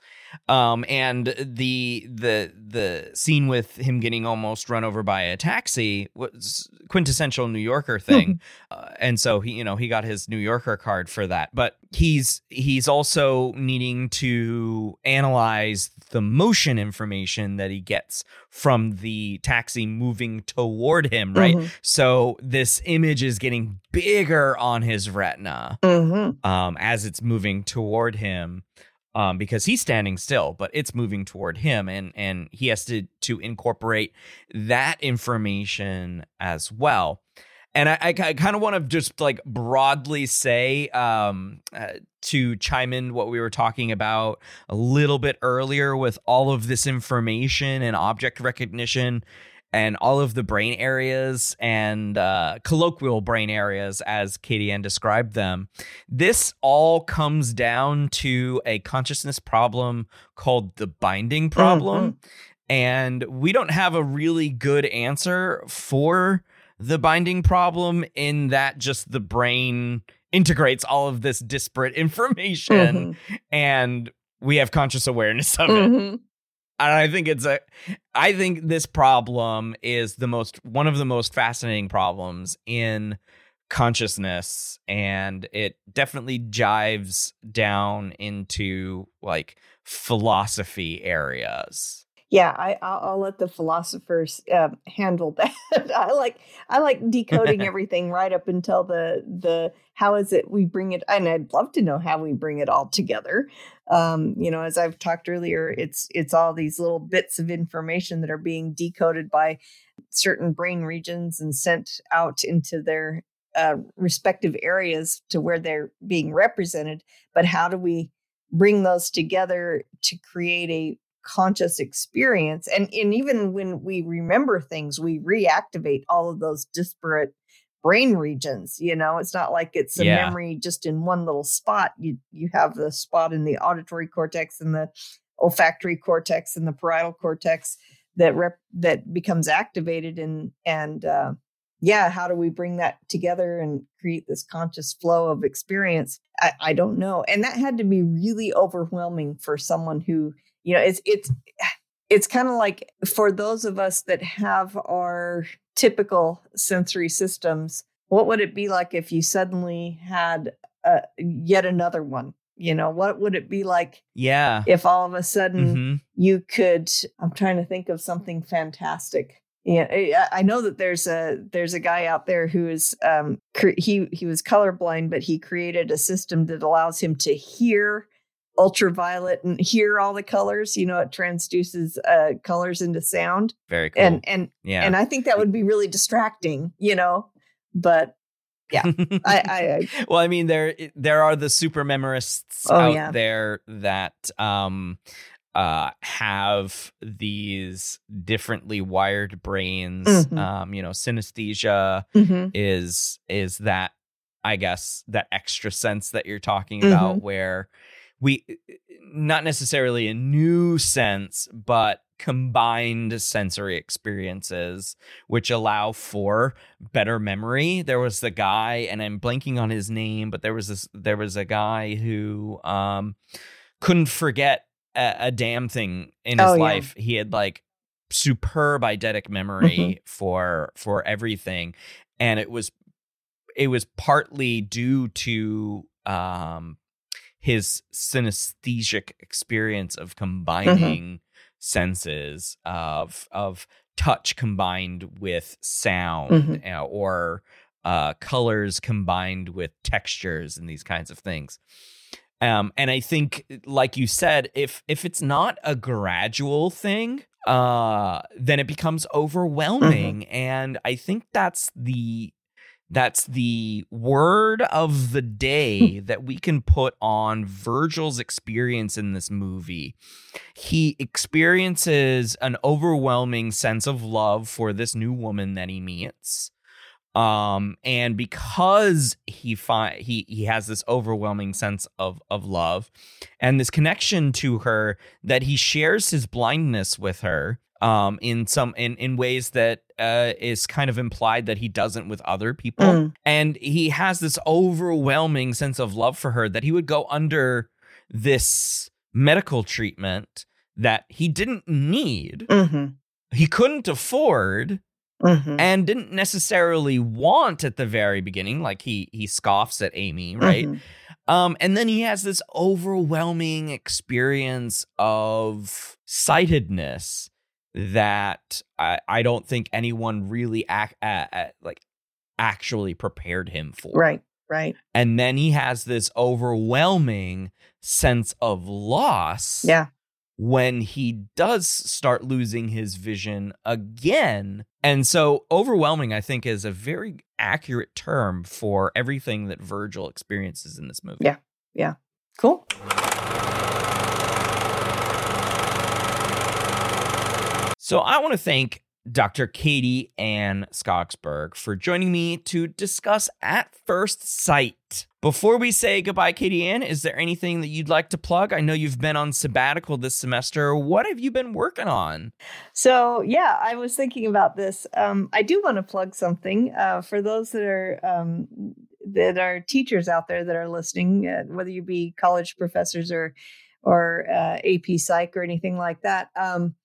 Um, and the the the scene with him getting almost run over by a taxi was quintessential New Yorker thing, mm-hmm. uh, and so he you know he got his New Yorker card for that, but. He's he's also needing to analyze the motion information that he gets from the taxi moving toward him, right? Mm-hmm. So this image is getting bigger on his retina mm-hmm. um, as it's moving toward him um, because he's standing still, but it's moving toward him, and and he has to to incorporate that information as well. And I, I, I kind of want to just like broadly say um, uh, to chime in what we were talking about a little bit earlier with all of this information and object recognition and all of the brain areas and uh, colloquial brain areas, as Katie Ann described them. This all comes down to a consciousness problem called the binding problem. Mm-hmm. And we don't have a really good answer for the binding problem, in that just the brain integrates all of this disparate information mm-hmm. and we have conscious awareness of mm-hmm. it. And I think it's a, I think this problem is the most, one of the most fascinating problems in consciousness. And it definitely jives down into like philosophy areas. Yeah, I, I'll, I'll let the philosophers uh, handle that. I like I like decoding everything right up until the the how is it we bring it, and I'd love to know how we bring it all together. Um, you know, as I've talked earlier, it's it's all these little bits of information that are being decoded by certain brain regions and sent out into their uh, respective areas to where they're being represented. But how do we bring those together to create a conscious experience? And, and even when we remember things, we reactivate all of those disparate brain regions. You know, it's not like it's a yeah. memory just in one little spot. You you have the spot in the auditory cortex and the olfactory cortex and the parietal cortex that rep, that becomes activated. And and uh, yeah, how do we bring that together and create this conscious flow of experience? I, I don't know. And that had to be really overwhelming for someone who, you know, it's it's it's kind of like for those of us that have our typical sensory systems, what would it be like if you suddenly had uh, yet another one? You know, what would it be like yeah. if all of a sudden mm-hmm. you could, I'm trying to think of something fantastic. Yeah, I know that there's a there's a guy out there who is um, cre- he he was colorblind, but he created a system that allows him to hear ultraviolet and hear all the colors. You know, it transduces uh, colors into sound. Very cool. And and yeah. and I think that would be really distracting, you know, but yeah. I, I, I well, I mean, there there are the super memorists oh, out yeah. there that um uh have these differently wired brains. Mm-hmm. Um, you know, synesthesia mm-hmm. is is that, I guess, that extra sense that you're talking about mm-hmm. where we, not necessarily a new sense, but combined sensory experiences, which allow for better memory. There was the guy, and I'm blanking on his name, but there was this, there was a guy who um, couldn't forget a, a damn thing in his oh, life. Yeah. He had like superb eidetic memory mm-hmm. for for everything, and it was it was partly due to um, his synesthesic experience of combining mm-hmm. senses of of touch combined with sound mm-hmm. you know, or uh, colors combined with textures and these kinds of things. Um, and I think, like you said, if if it's not a gradual thing, uh, then it becomes overwhelming. Mm-hmm. And I think that's the that's the word of the day that we can put on Virgil's experience in this movie. He experiences an overwhelming sense of love for this new woman that he meets. Um, and because he fi- he he has this overwhelming sense of of love and this connection to her, that he shares his blindness with her um in some in, in ways that uh is kind of implied that he doesn't with other people. Mm. And he has this overwhelming sense of love for her that he would go under this medical treatment that he didn't need, mm-hmm. he couldn't afford. Mm-hmm. And didn't necessarily want at the very beginning, like he he scoffs at Amy, right? Mm-hmm. Um, and then he has this overwhelming experience of sightedness that I, I don't think anyone really ac- a- a- like actually prepared him for. Right, right. And then he has this overwhelming sense of loss. Yeah. When he does start losing his vision again. And so overwhelming, I think, is a very accurate term for everything that Virgil experiences in this movie. Yeah, yeah. Cool. So I want to thank Doctor Katie Ann Skogsberg for joining me to discuss At First Sight. Before we say goodbye, Katie Ann, is there anything that you'd like to plug? I know you've been on sabbatical this semester. What have you been working on? So, yeah, I was thinking about this. Um, I do want to plug something uh, for those that are um, that are teachers out there that are listening, uh, whether you be college professors or or uh, A P Psych or anything like that. Um,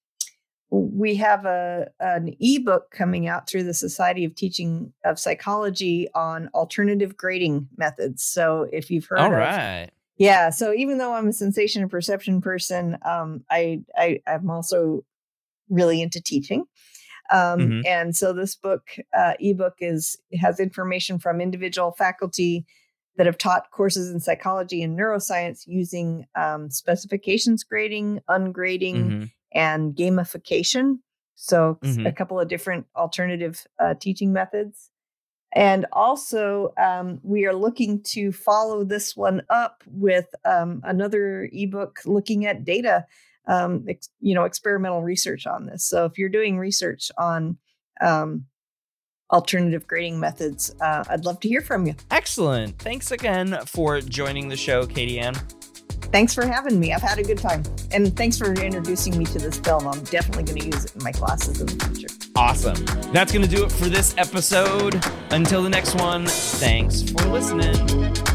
we have a an ebook coming out through the Society of Teaching of Psychology on alternative grading methods. So if you've heard All of right. Yeah. So even though I'm a sensation and perception person, um, I, I, I'm also really into teaching. Um, mm-hmm. And so this book, uh, ebook is, has information from individual faculty that have taught courses in psychology and neuroscience using um, specifications grading, ungrading, mm-hmm. and gamification. So mm-hmm. a couple of different alternative uh, teaching methods. And also um, we are looking to follow this one up with um, another ebook looking at data, um, ex- you know, experimental research on this. So if you're doing research on um, alternative grading methods, uh, I'd love to hear from you. Excellent. Thanks again for joining the show, Katie Ann. Thanks for having me. I've had a good time. And thanks for introducing me to this film. I'm definitely going to use it in my classes in the future. Awesome. That's going to do it for this episode. Until the next one, thanks for listening.